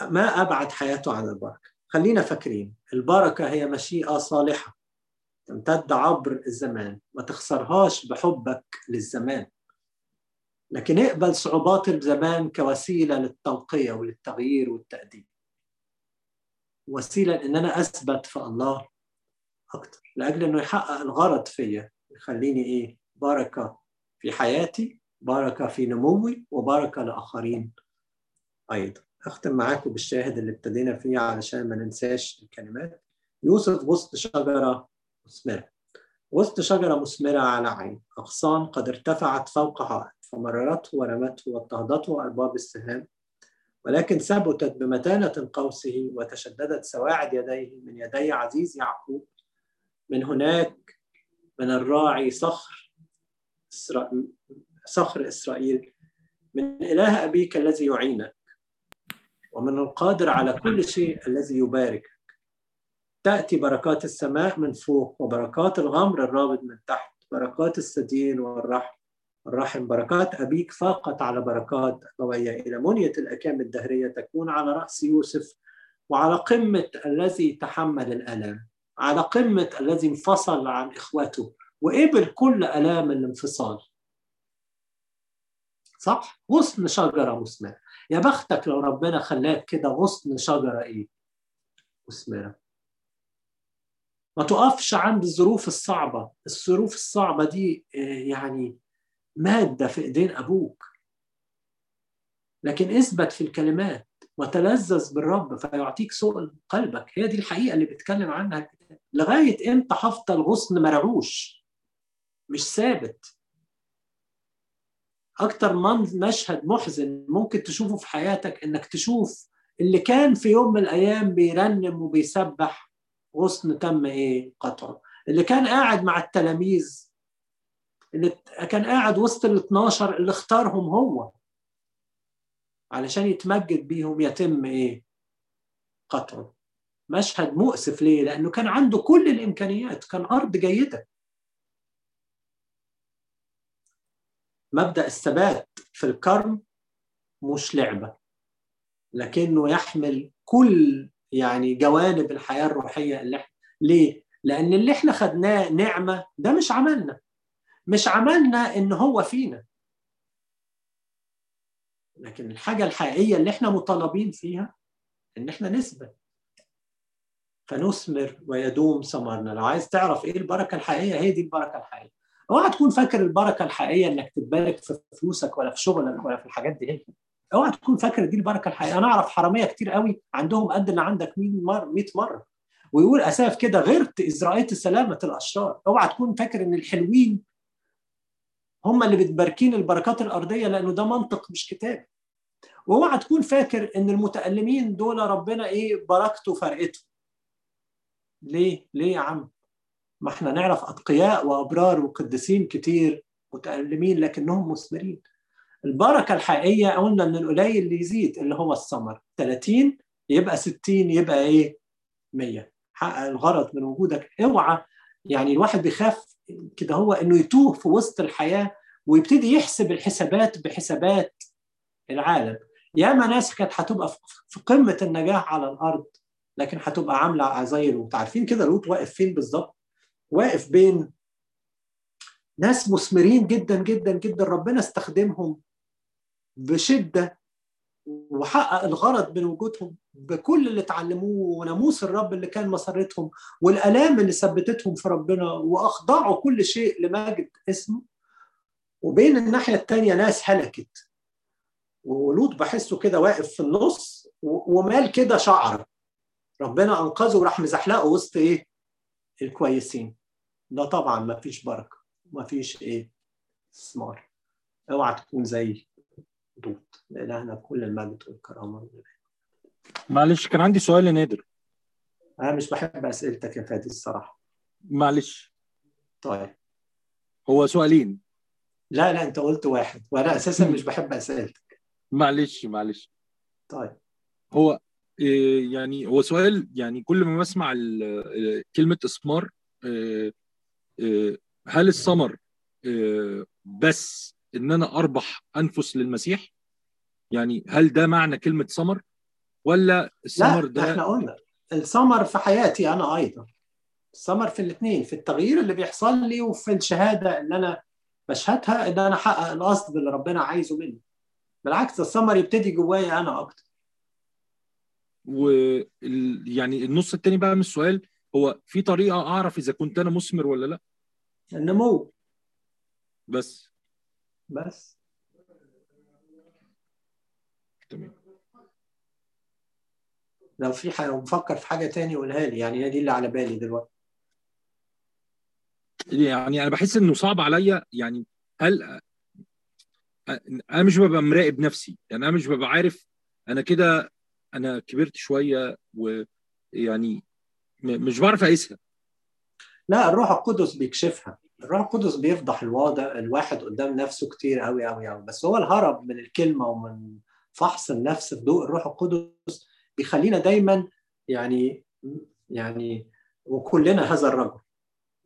ما أبعد حياته عن البركة. خلينا فاكرين البركة هي مشيئة صالحة تمتد عبر الزمان، ما تخسرهاش بحبك للزمان، لكن اقبل صعوبات الزمان كوسيلة للتنقية وللتغيير والتقديم، وسيلة إن أنا أثبت في الله أكتر، لأجل إنه يحقق الغرض فيا، يخليني إيه؟ بركة في حياتي، بركة في نموي، وبركة لآخرين أيضا. أختم معاكم بالشاهد اللي ابتدينا فيه علشان ما ننساش الكلمات. يوسف وسط شجرة مثمرة، وسط شجرة مثمرة على عين أغصان قد ارتفعت فوق حائط، فمررته ورمته واضطهدته أرباب السهام، ولكن ثبتت بمتانة قوسه وتشددت سواعد يديه من يدي عزيز يعقوب. من هناك من الراعي صخر إسرائيل، من إله أبيك الذي يعينك. ومن القادر على كل شيء الذي يباركك. تأتي بركات السماء من فوق، وبركات الغمر الرابط من تحت، بركات السدين والرحم، بركات أبيك فاقت على بركات أبوية، إلى منية الأكام الدهرية تكون على رأس يوسف، وعلى قمة الذي تحمل الألام، على قمة الذي انفصل عن إخوته وقبل كل ألام الانفصال. صح؟ غصن شجرة مثمرة. يا بختك لو ربنا خلاك كده غصن شجرة إيه؟ مثمرة. ما تقفش عند الظروف الصعبة. الظروف الصعبة دي يعني مادة في إيدين أبوك، لكن اثبت في الكلمات وتلذذ بالرب فيعطيك سؤل قلبك. هي دي الحقيقة اللي بيتكلم عنها. لغاية إمتى هفضل غصن مرعوش مش ثابت؟ أكتر من مشهد محزن ممكن تشوفه في حياتك إنك تشوف اللي كان في يوم من الأيام بيرنم وبيسبح غصن تم إيه؟ قطعه. اللي كان قاعد مع التلاميذ، اللي كان قاعد وسط ال12 اللي اختارهم هو علشان يتمجد بيهم، يتم إيه؟ قطعه. مشهد مؤسف. ليه؟ لأنه كان عنده كل الإمكانيات، كان أرض جيدة. مبدأ الثبات في الكرم مش لعبة، لكنه يحمل كل يعني جوانب الحياة الروحية اللي احنا. ليه؟ لأن اللي احنا خدناه نعمة، ده مش عملنا إن هو فينا، لكن الحاجة الحقيقية اللي احنا مطالبين فيها إن احنا نثبت فنثمر ويدوم ثمرنا. لو عايز تعرف إيه البركة الحقيقية، هي دي البركة الحقيقية. اوعى تكون فاكر البركة الحقيقية انك تتبارك في فلوسك ولا في شغلك ولا في الحاجات دي. اوعى تكون فاكر دي البركة الحقيقية. انا اعرف حرامية كتير قوي عندهم قد اللي عندك 100 مرة، ويقول اساف كده غيرت إذ رأيت سلامة الاشرار. اوعى تكون فاكر ان الحلوين هم اللي بتباركين البركات الارضية، لانه ده منطق مش كتاب. واوعى تكون فاكر ان المتألمين دول ربنا ايه بركته فرقته. ليه يا عم؟ ما احنا نعرف أتقياء وأبرار وقدسين كتير متألمين لكنهم مثمرين. البركة الحقيقية قلنا إن القليل اللي يزيد اللي هو الثمر. 30 يبقى 60 يبقى إيه 100. حقق الغرض من وجودك. اوعى يعني الواحد بيخاف كده هو إنه يتوه في وسط الحياة ويبتدي يحسب الحسابات بحسابات العالم. ياما ناس كانت هتبقى في قمة النجاح على الأرض لكن هتبقى عاملة عزايل. وتعرفين كده لوط واقف فين بالظبط؟ واقف بين ناس مثمرين جدا جدا جدا، ربنا استخدمهم بشدة وحقق الغرض من وجودهم بكل اللي اتعلموه وناموس الرب اللي كان مسرتهم والآلام اللي ثبتتهم في ربنا، وأخضعوا كل شيء لمجد اسمه. وبين الناحية التانية ناس هلكت، ولوط بحسه كده واقف في النص ومال كده شعر، ربنا أنقذه وراح مزحلقه وسط إيه الكويسين. ده طبعا ما فيش بركة، ما فيش ايه ثمار. اوعى تكون زي دوت. لإلهنا بكل المجد والكرامة. معلش كان عندي سؤال لنادر. انا مش بحب اسئلتك يا فادي الصراحة. معلش. طيب هو سؤالين؟ لا انت قلت واحد وانا اساسا مش بحب اسئلتك. معلش. طيب هو يعني هو سؤال، يعني كل ما بسمع كلمة إثمار، هل الثمر بس إن أنا أربح أنفس للمسيح؟ يعني هل ده معنى كلمة ثمر ولا الثمر ده؟ لا، احنا قلنا الثمر في حياتي أنا أيضا، الثمر في الاثنين، في التغيير اللي بيحصل لي وفي الشهادة اللي أنا بشهدها إن أنا حقق القصد اللي ربنا عايزه مني. بالعكس الثمر يبتدي جوايا أنا أكتر. ويعني النص التاني بقى من السؤال هو في طريقة أعرف إذا كنت أنا مثمر ولا لا؟ النمو بس تمام. لو في حاجة مفكر في حاجة تاني قولها لي، يعني هي دي اللي على بالي دلوقتي. يعني أنا بحس إنه صعب عليا، يعني هل أنا مش ببقى مراقب نفسي، يعني أنا مش ببقى عارف أنا كده أنا كبرت شوية ويعني مش بعرف أقيسها. لا، الروح القدس بيكشفها. الروح القدس بيفضح الواضح الواحد قدام نفسه كتير قوي قوي قوي. بس هو الهرب من الكلمة ومن فحص النفس في ضوء الروح القدس بيخلينا دايما يعني وكلنا هذا الرجل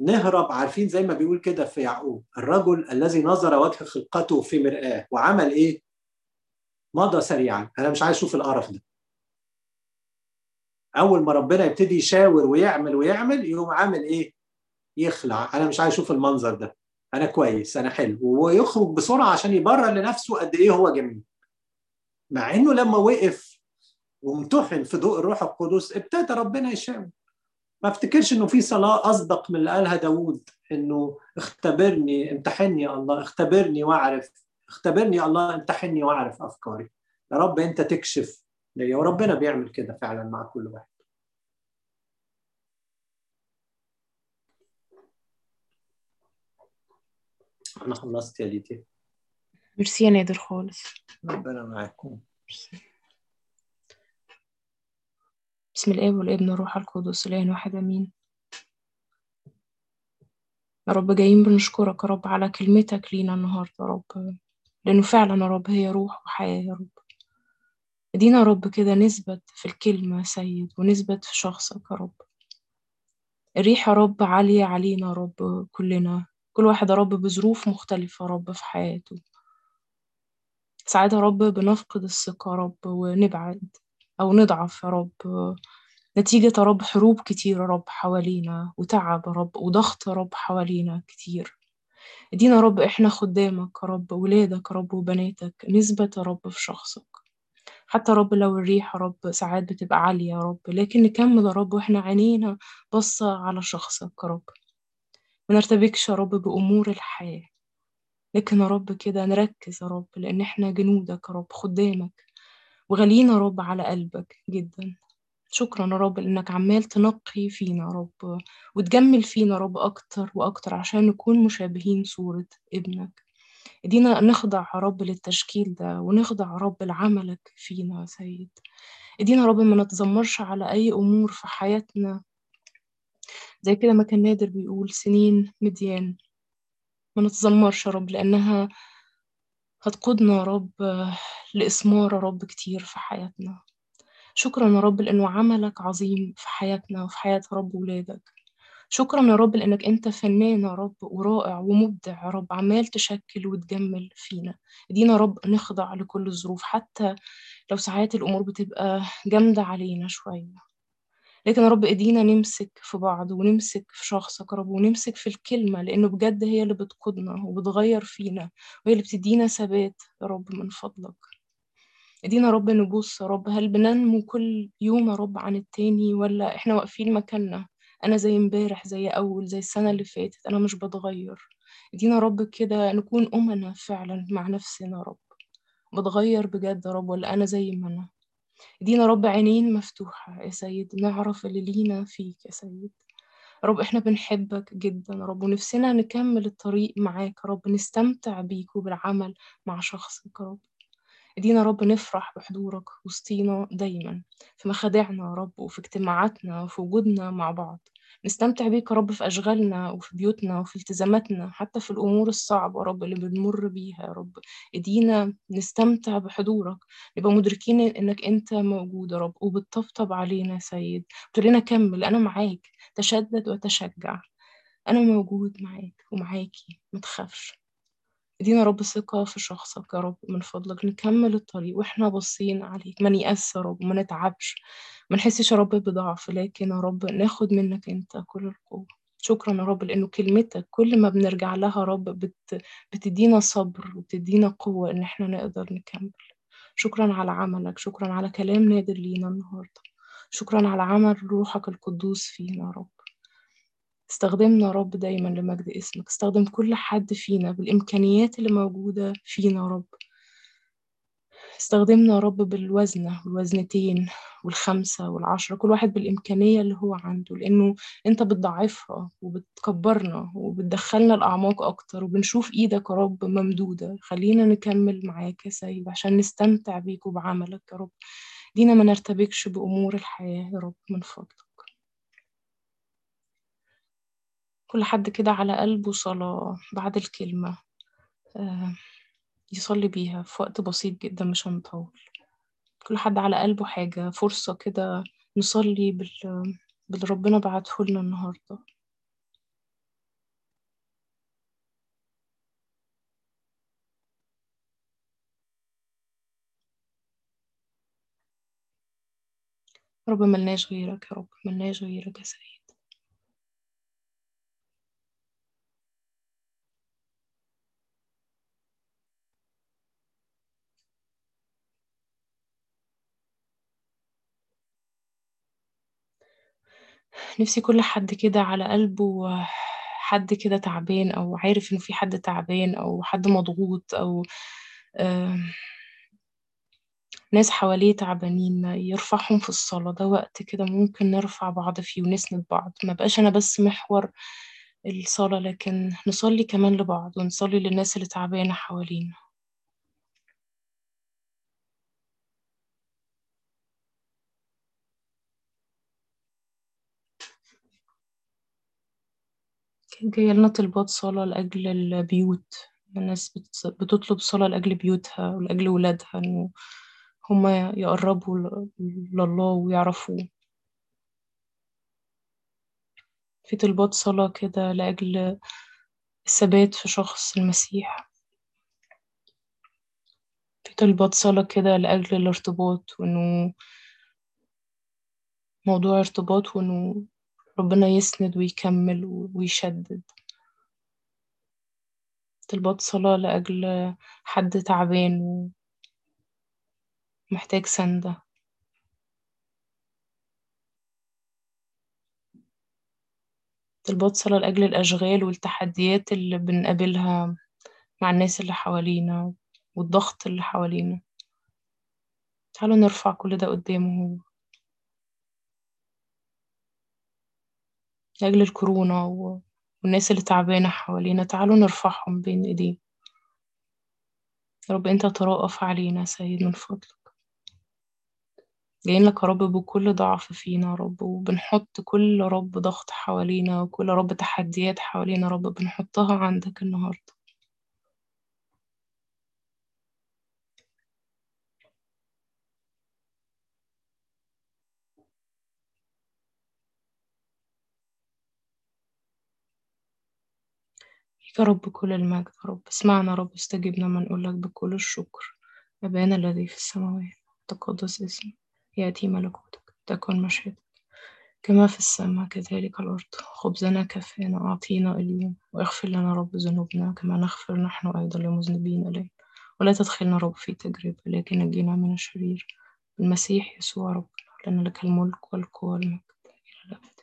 نهرب، عارفين زي ما بيقول كده في يعقوب، الرجل الذي نظر وجه خلقته في مرآه وعمل ايه؟ مضى سريعا. انا مش عايز اشوف القرف ده. اول ما ربنا يبتدي يشاور ويعمل يقوم عامل ايه؟ يخلع. انا مش عايز اشوف المنظر ده، انا كويس، انا حلو، ويخرج بسرعه عشان يبرر لنفسه قد ايه هو جميل. مع انه لما وقف وامتحن في ضوء الروح القدس ابتدى ربنا يشاور. ما افتكرش انه في صلاه اصدق من اللي قالها داوود، انه اختبرني امتحني يا الله، اختبرني واعرف، اختبرني يا الله امتحني واعرف افكاري يا رب، انت تكشف ليا. وربنا بيعمل كده فعلا مع كل واحد. انا خلصت يا ليديا. ميرسي يا نادر خالص، ربنا معاكم. بسم الاب والابن والروح القدس الاله واحد امين. يا رب جايين بنشكرك يا رب على كلمتك لينا النهارده يا رب، لانه فعلا يا رب هي روح وحياه يا رب. ادينا يا رب كده نثبت في الكلمه يا سيد، ونثبت في شخصك يا رب. الريح يا رب عاليه علينا يا رب، كلنا كل واحد يا رب بظروف مختلفه يا رب في حياته. ساعات يا رب بنفقد الثقه يا رب ونبعد أو نضعف يا رب، نتيجة يا رب حروب كتير يا رب حوالينا، وتعب يا رب، وضغط يا رب حوالينا كتير. ادينا يا رب إحنا خدامك يا رب، ولادك يا رب، وبناتك، نثبت يا رب في شخصك. حتى يا رب لو الريح يا رب ساعات بتبقى عالية يا رب، لكن نكمل يا رب وإحنا عينينا بصة على شخصك يا رب. منرتبكش يا رب بأمور الحياة، لكن يا رب كده نركز يا رب، لأن إحنا جنودك يا رب، خدامك، وغالينا رب على قلبك جدا. شكرا يا رب لأنك عمال تنقي فينا رب، وتجمل فينا رب أكتر وأكتر عشان نكون مشابهين صورة ابنك. ادينا نخضع رب للتشكيل ده، ونخضع رب لعملك فينا يا سيد. ادينا رب ما نتذمرش على أي أمور في حياتنا، زي كده ما كان نادر بيقول سنين مديان، ما نتذمرش رب لأنها هتقودنا يا رب لإثمار يا رب كتير في حياتنا. شكرا يا رب لأنه عملك عظيم في حياتنا وفي حياة رب ولادك. شكرا يا رب لأنك أنت فنان يا رب، ورائع ومبدع يا رب، عمال تشكل وتجمل فينا. ادينا يا رب نخضع لكل الظروف، حتى لو ساعات الأمور بتبقى جامدة علينا شوية، لكن يا رب ادينا نمسك في بعض، ونمسك في شخصك يا رب، ونمسك في الكلمة، لأنه بجد هي اللي بتقودنا وبتغير فينا، وهي اللي بتدينا ثبات يا رب من فضلك. ادينا يا رب نبص يا رب، هل بننمو كل يوم يا رب عن التاني، ولا احنا واقفين مكاننا، أنا زي امبارح، زي أول، زي السنة اللي فاتت، أنا مش بتغير. ادينا يا رب كده نكون أمنا فعلا مع نفسنا يا رب، بتغير بجد يا رب ولا أنا زي ما أنا. ادينا رب عينين مفتوحة يا سيد، نعرف اللي لينا فيك يا سيد. رب احنا بنحبك جدا رب، ونفسنا نكمل الطريق معاك رب، نستمتع بيك وبالعمل مع شخصك رب. ادينا رب نفرح بحضورك وسطينا دايما، في مخادعنا رب، وفي اجتماعاتنا، وفي وجودنا مع بعض، نستمتع بيك رب في أشغالنا، وفي بيوتنا، وفي التزاماتنا، حتى في الأمور الصعبة رب اللي بنمر بيها رب. ادينا نستمتع بحضورك، نبقى مدركين إنك أنت موجود رب، وبتطبطب علينا سيد، وتقولنا كمل، أنا معاك، تشدد وتشجع، أنا موجود معاك ومعاكي، ما تخافش. ادينا رب ثقة في شخصك يا رب من فضلك، نكمل الطريق وإحنا باصين عليك، ما نيأس يا رب، ما نتعبش، ما نحسش يا رب بضعف، لكن يا رب ناخد منك أنت كل القوة. شكرا يا رب لأنه كلمتك كل ما بنرجع لها يا رب بتدينا صبر، وبتدينا قوة إن إحنا نقدر نكمل. شكرا على عملك، شكرا على كلام نادر لينا النهاردة، شكرا على عمل روحك القدوس فينا يا رب. استخدمنا رب دايما لمجد اسمك، استخدم كل حد فينا بالإمكانيات اللي موجودة فينا رب، استخدمنا رب بالوزنة والوزنتين والخمسة والعشرة، كل واحد بالإمكانية اللي هو عنده، لأنه أنت بتضعفها وبتكبرنا وبتدخلنا الأعماق أكتر، وبنشوف إيدك يا رب ممدودة. خلينا نكمل معاك يا سيد عشان نستمتع بيك وبعملك يا رب. دينا ما نرتبكش بأمور الحياة يا رب من فضلك. كل حد كده على قلبه صلاة بعد الكلمة يصلي بيها في وقت بسيط جدا، مش هنطول. كل حد على قلبه حاجة، فرصة كده نصلي باللي ربنا بعته لنا النهاردة. يا رب ملناش غيرك، يا رب ملناش غيرك يا سيد. نفسي كل حد كده على قلبه حد كده تعبان، أو عارف إنه في حد تعبان أو حد مضغوط، أو ناس حواليه تعبانين، يرفعهم في الصلاة. ده وقت كده ممكن نرفع بعض فيه ونسند بعض، ما بقاش أنا بس محور الصلاة، لكن نصلي كمان لبعض ونصلي للناس اللي تعبانة حوالينا. كانت جاية لنا طلبات صلاة لأجل البيوت، الناس بتطلب صلاة لأجل بيوتها ولأجل ولادها، إنه هما يقربوا لله ويعرفوه. في طلبات صلاة كده لأجل الثبات في شخص المسيح، في طلبات صلاة كده لأجل الارتباط، وإنه موضوع ارتباط وإنه ربنا يسند ويكمل ويشدد. طلبات صلاة لأجل حد تعبان ومحتاج سندة. طلبات صلاة لأجل الأشغال والتحديات اللي بنقابلها مع الناس اللي حوالينا والضغط اللي حوالينا. تعالوا نرفع كل ده قدامه هو. لأجل الكورونا والناس اللي تعبانة حوالينا، تعالوا نرفعهم بين ايديه. يا رب انت تراءف علينا سيد من فضلك، جايين لك يا رب بكل ضعف فينا يا رب، وبنحط كل رب ضغط حوالينا وكل رب تحديات حوالينا يا رب بنحطها عندك النهاردة. يا رب كل المجد يا رب، اسمعنا يا رب، استجبنا ما نقول لك بكل الشكر. أبانا الذي في السماوات، تقدس اسمك، يأتي ملكوتك، تكن مشيئتك كما في السماء كذلك على الأرض. خبزنا كفانا أعطينا اليوم، واغفر لنا رب ذنوبنا كما نغفر نحن أيضا للمذنبين إلينا، ولا تدخلنا رب في تجربة لكن نجينا من الشرير. المسيح يسوع ربنا، لنا لك الملك والقوة والمجد إلى الأبد.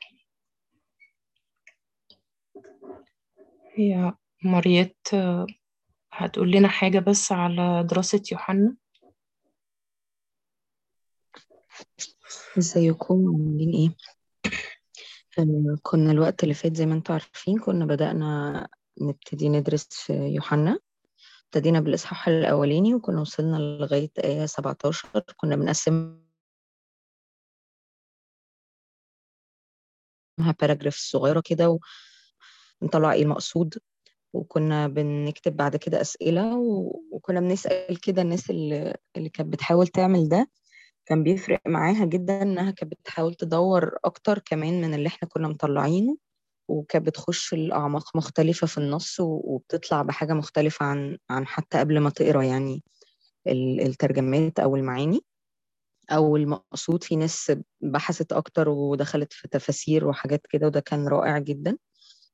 هي مريت هتقول لنا حاجة بس على دراسة يوحنا. ازيكم عاملين ايه؟ كنا الوقت اللي فات زي ما انتوا عارفين كنا بدأنا نبتدي ندرس في يوحنا، ابتدينا بالإصحاح الأولاني وكنا وصلنا لغاية آية 17. كنا بنقسمها باراجراف صغيرة كده ونطلع ايه المقصود، وكنا بنكتب بعد كده أسئلة، وكنا بنسأل كده الناس اللي كانت بتحاول تعمل ده. كان بيفرق معاها جدا انها كانت بتحاول تدور اكتر كمان من اللي احنا كنا مطلعينه، وكانت بتخش الأعماق مختلفة في النص وبتطلع بحاجة مختلفة عن حتى قبل ما تقرأ يعني الترجمات او المعاني او المقصود. في ناس بحثت اكتر ودخلت في تفاسير وحاجات كده، وده كان رائع جدا.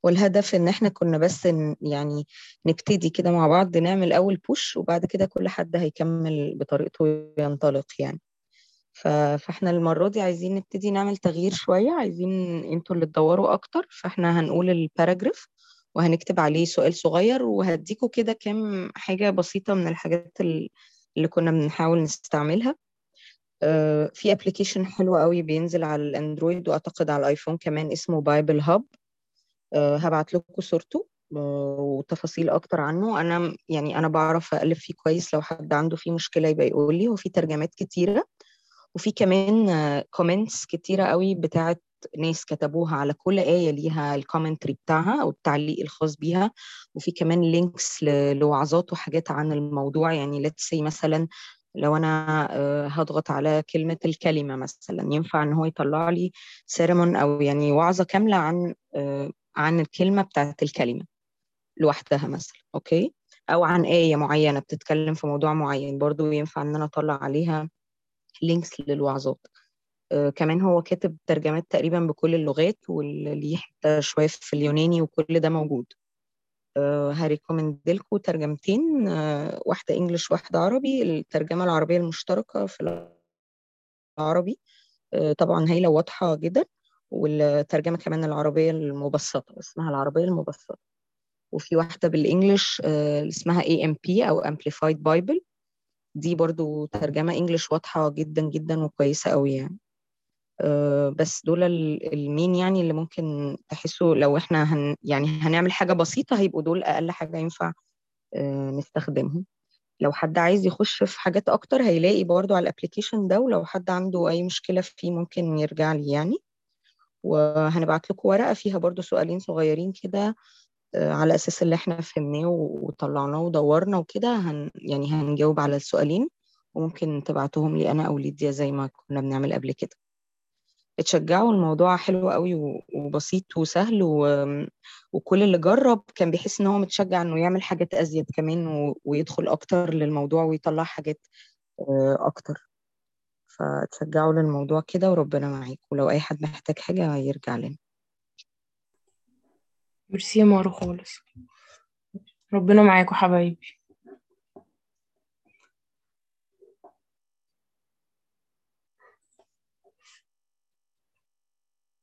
والهدف ان احنا كنا بس يعني نبتدي كده مع بعض نعمل اول بوش، وبعد كده كل حد هيكمل بطريقته وينطلق يعني. فاحنا المرة دي عايزين نبتدي نعمل تغيير شوية، عايزين انتوا اللي تدوروا اكتر. فاحنا هنقول الباراجراف وهنكتب عليه سؤال صغير، وهديكوا كده كام حاجة بسيطة من الحاجات اللي كنا بنحاول نستعملها. في ابليكيشن حلوة قوي بينزل على الاندرويد واعتقد على الايفون كمان، اسمه بايبل هاب. هبعت لكم صورته وتفاصيل اكتر عنه. انا بعرف اقلب فيه كويس، لو حد عنده فيه مشكله يبقى يقول لي. وفي ترجمات كتيره، وفي كمان كومنتس كتيره قوي بتاعه ناس كتبوها على كل ايه ليها الكومنتري بتاعها او التعليق الخاص بيها. وفي كمان لينكس لوعظات وحاجات عن الموضوع، يعني ليتس سي مثلا لو أنا هضغط على كلمة الكلمة مثلا، ينفع إن هو يطلع لي سيرمون أو يعني وعظة كاملة عن الكلمة بتاعت الكلمة لوحدها مثلا، أوكي، أو عن آية معينة بتتكلم في موضوع معين، برضو ينفع إن أنا أطلع عليها لينكس للوعظات. كمان هو كاتب ترجمات تقريبا بكل اللغات، واللي حتى شوية في اليوناني، وكل ده موجود. هريكومند لكم ترجمتين، واحدة إنجليش واحدة عربي. الترجمة العربية المشتركة في العربي طبعا هي واضحة جدا، والترجمة كمان العربية المبسطة اسمها العربية المبسطة، وفي واحدة بالإنجليش اسمها AMP أو Amplified Bible، دي برضو ترجمة إنجليش واضحة جدا جدا وكويسة قوي يعني. بس دول المين يعني اللي ممكن تحسوا لو احنا يعني هنعمل حاجة بسيطة هيبقوا دول أقل حاجة ينفع نستخدمهم. لو حد عايز يخش في حاجات أكتر هيلاقي برضو على الابليكيشن ده، ولو حد عنده أي مشكلة فيه ممكن يرجع لي يعني. وهنبعت لكم ورقة فيها برضو سؤالين صغيرين كده على أساس اللي احنا فهمناه وطلعناه ودورنا وكده، يعني هنجاوب على السؤالين، وممكن تبعتهم لي أنا أو ليديا زي ما كنا بنعمل قبل كده. اتشجعوا، الموضوع حلو قوي وبسيط وسهل، وكل اللي جرب كان بيحس ان هو متشجع انه يعمل حاجات ازيد كمان ويدخل اكتر للموضوع ويطلع حاجات اكتر. فتشجعوا للموضوع كده، وربنا معاك، ولو اي حد محتاج حاجة يرجع لنا. ميرسي يا مارو خالص، ربنا معاكوا حبايبي.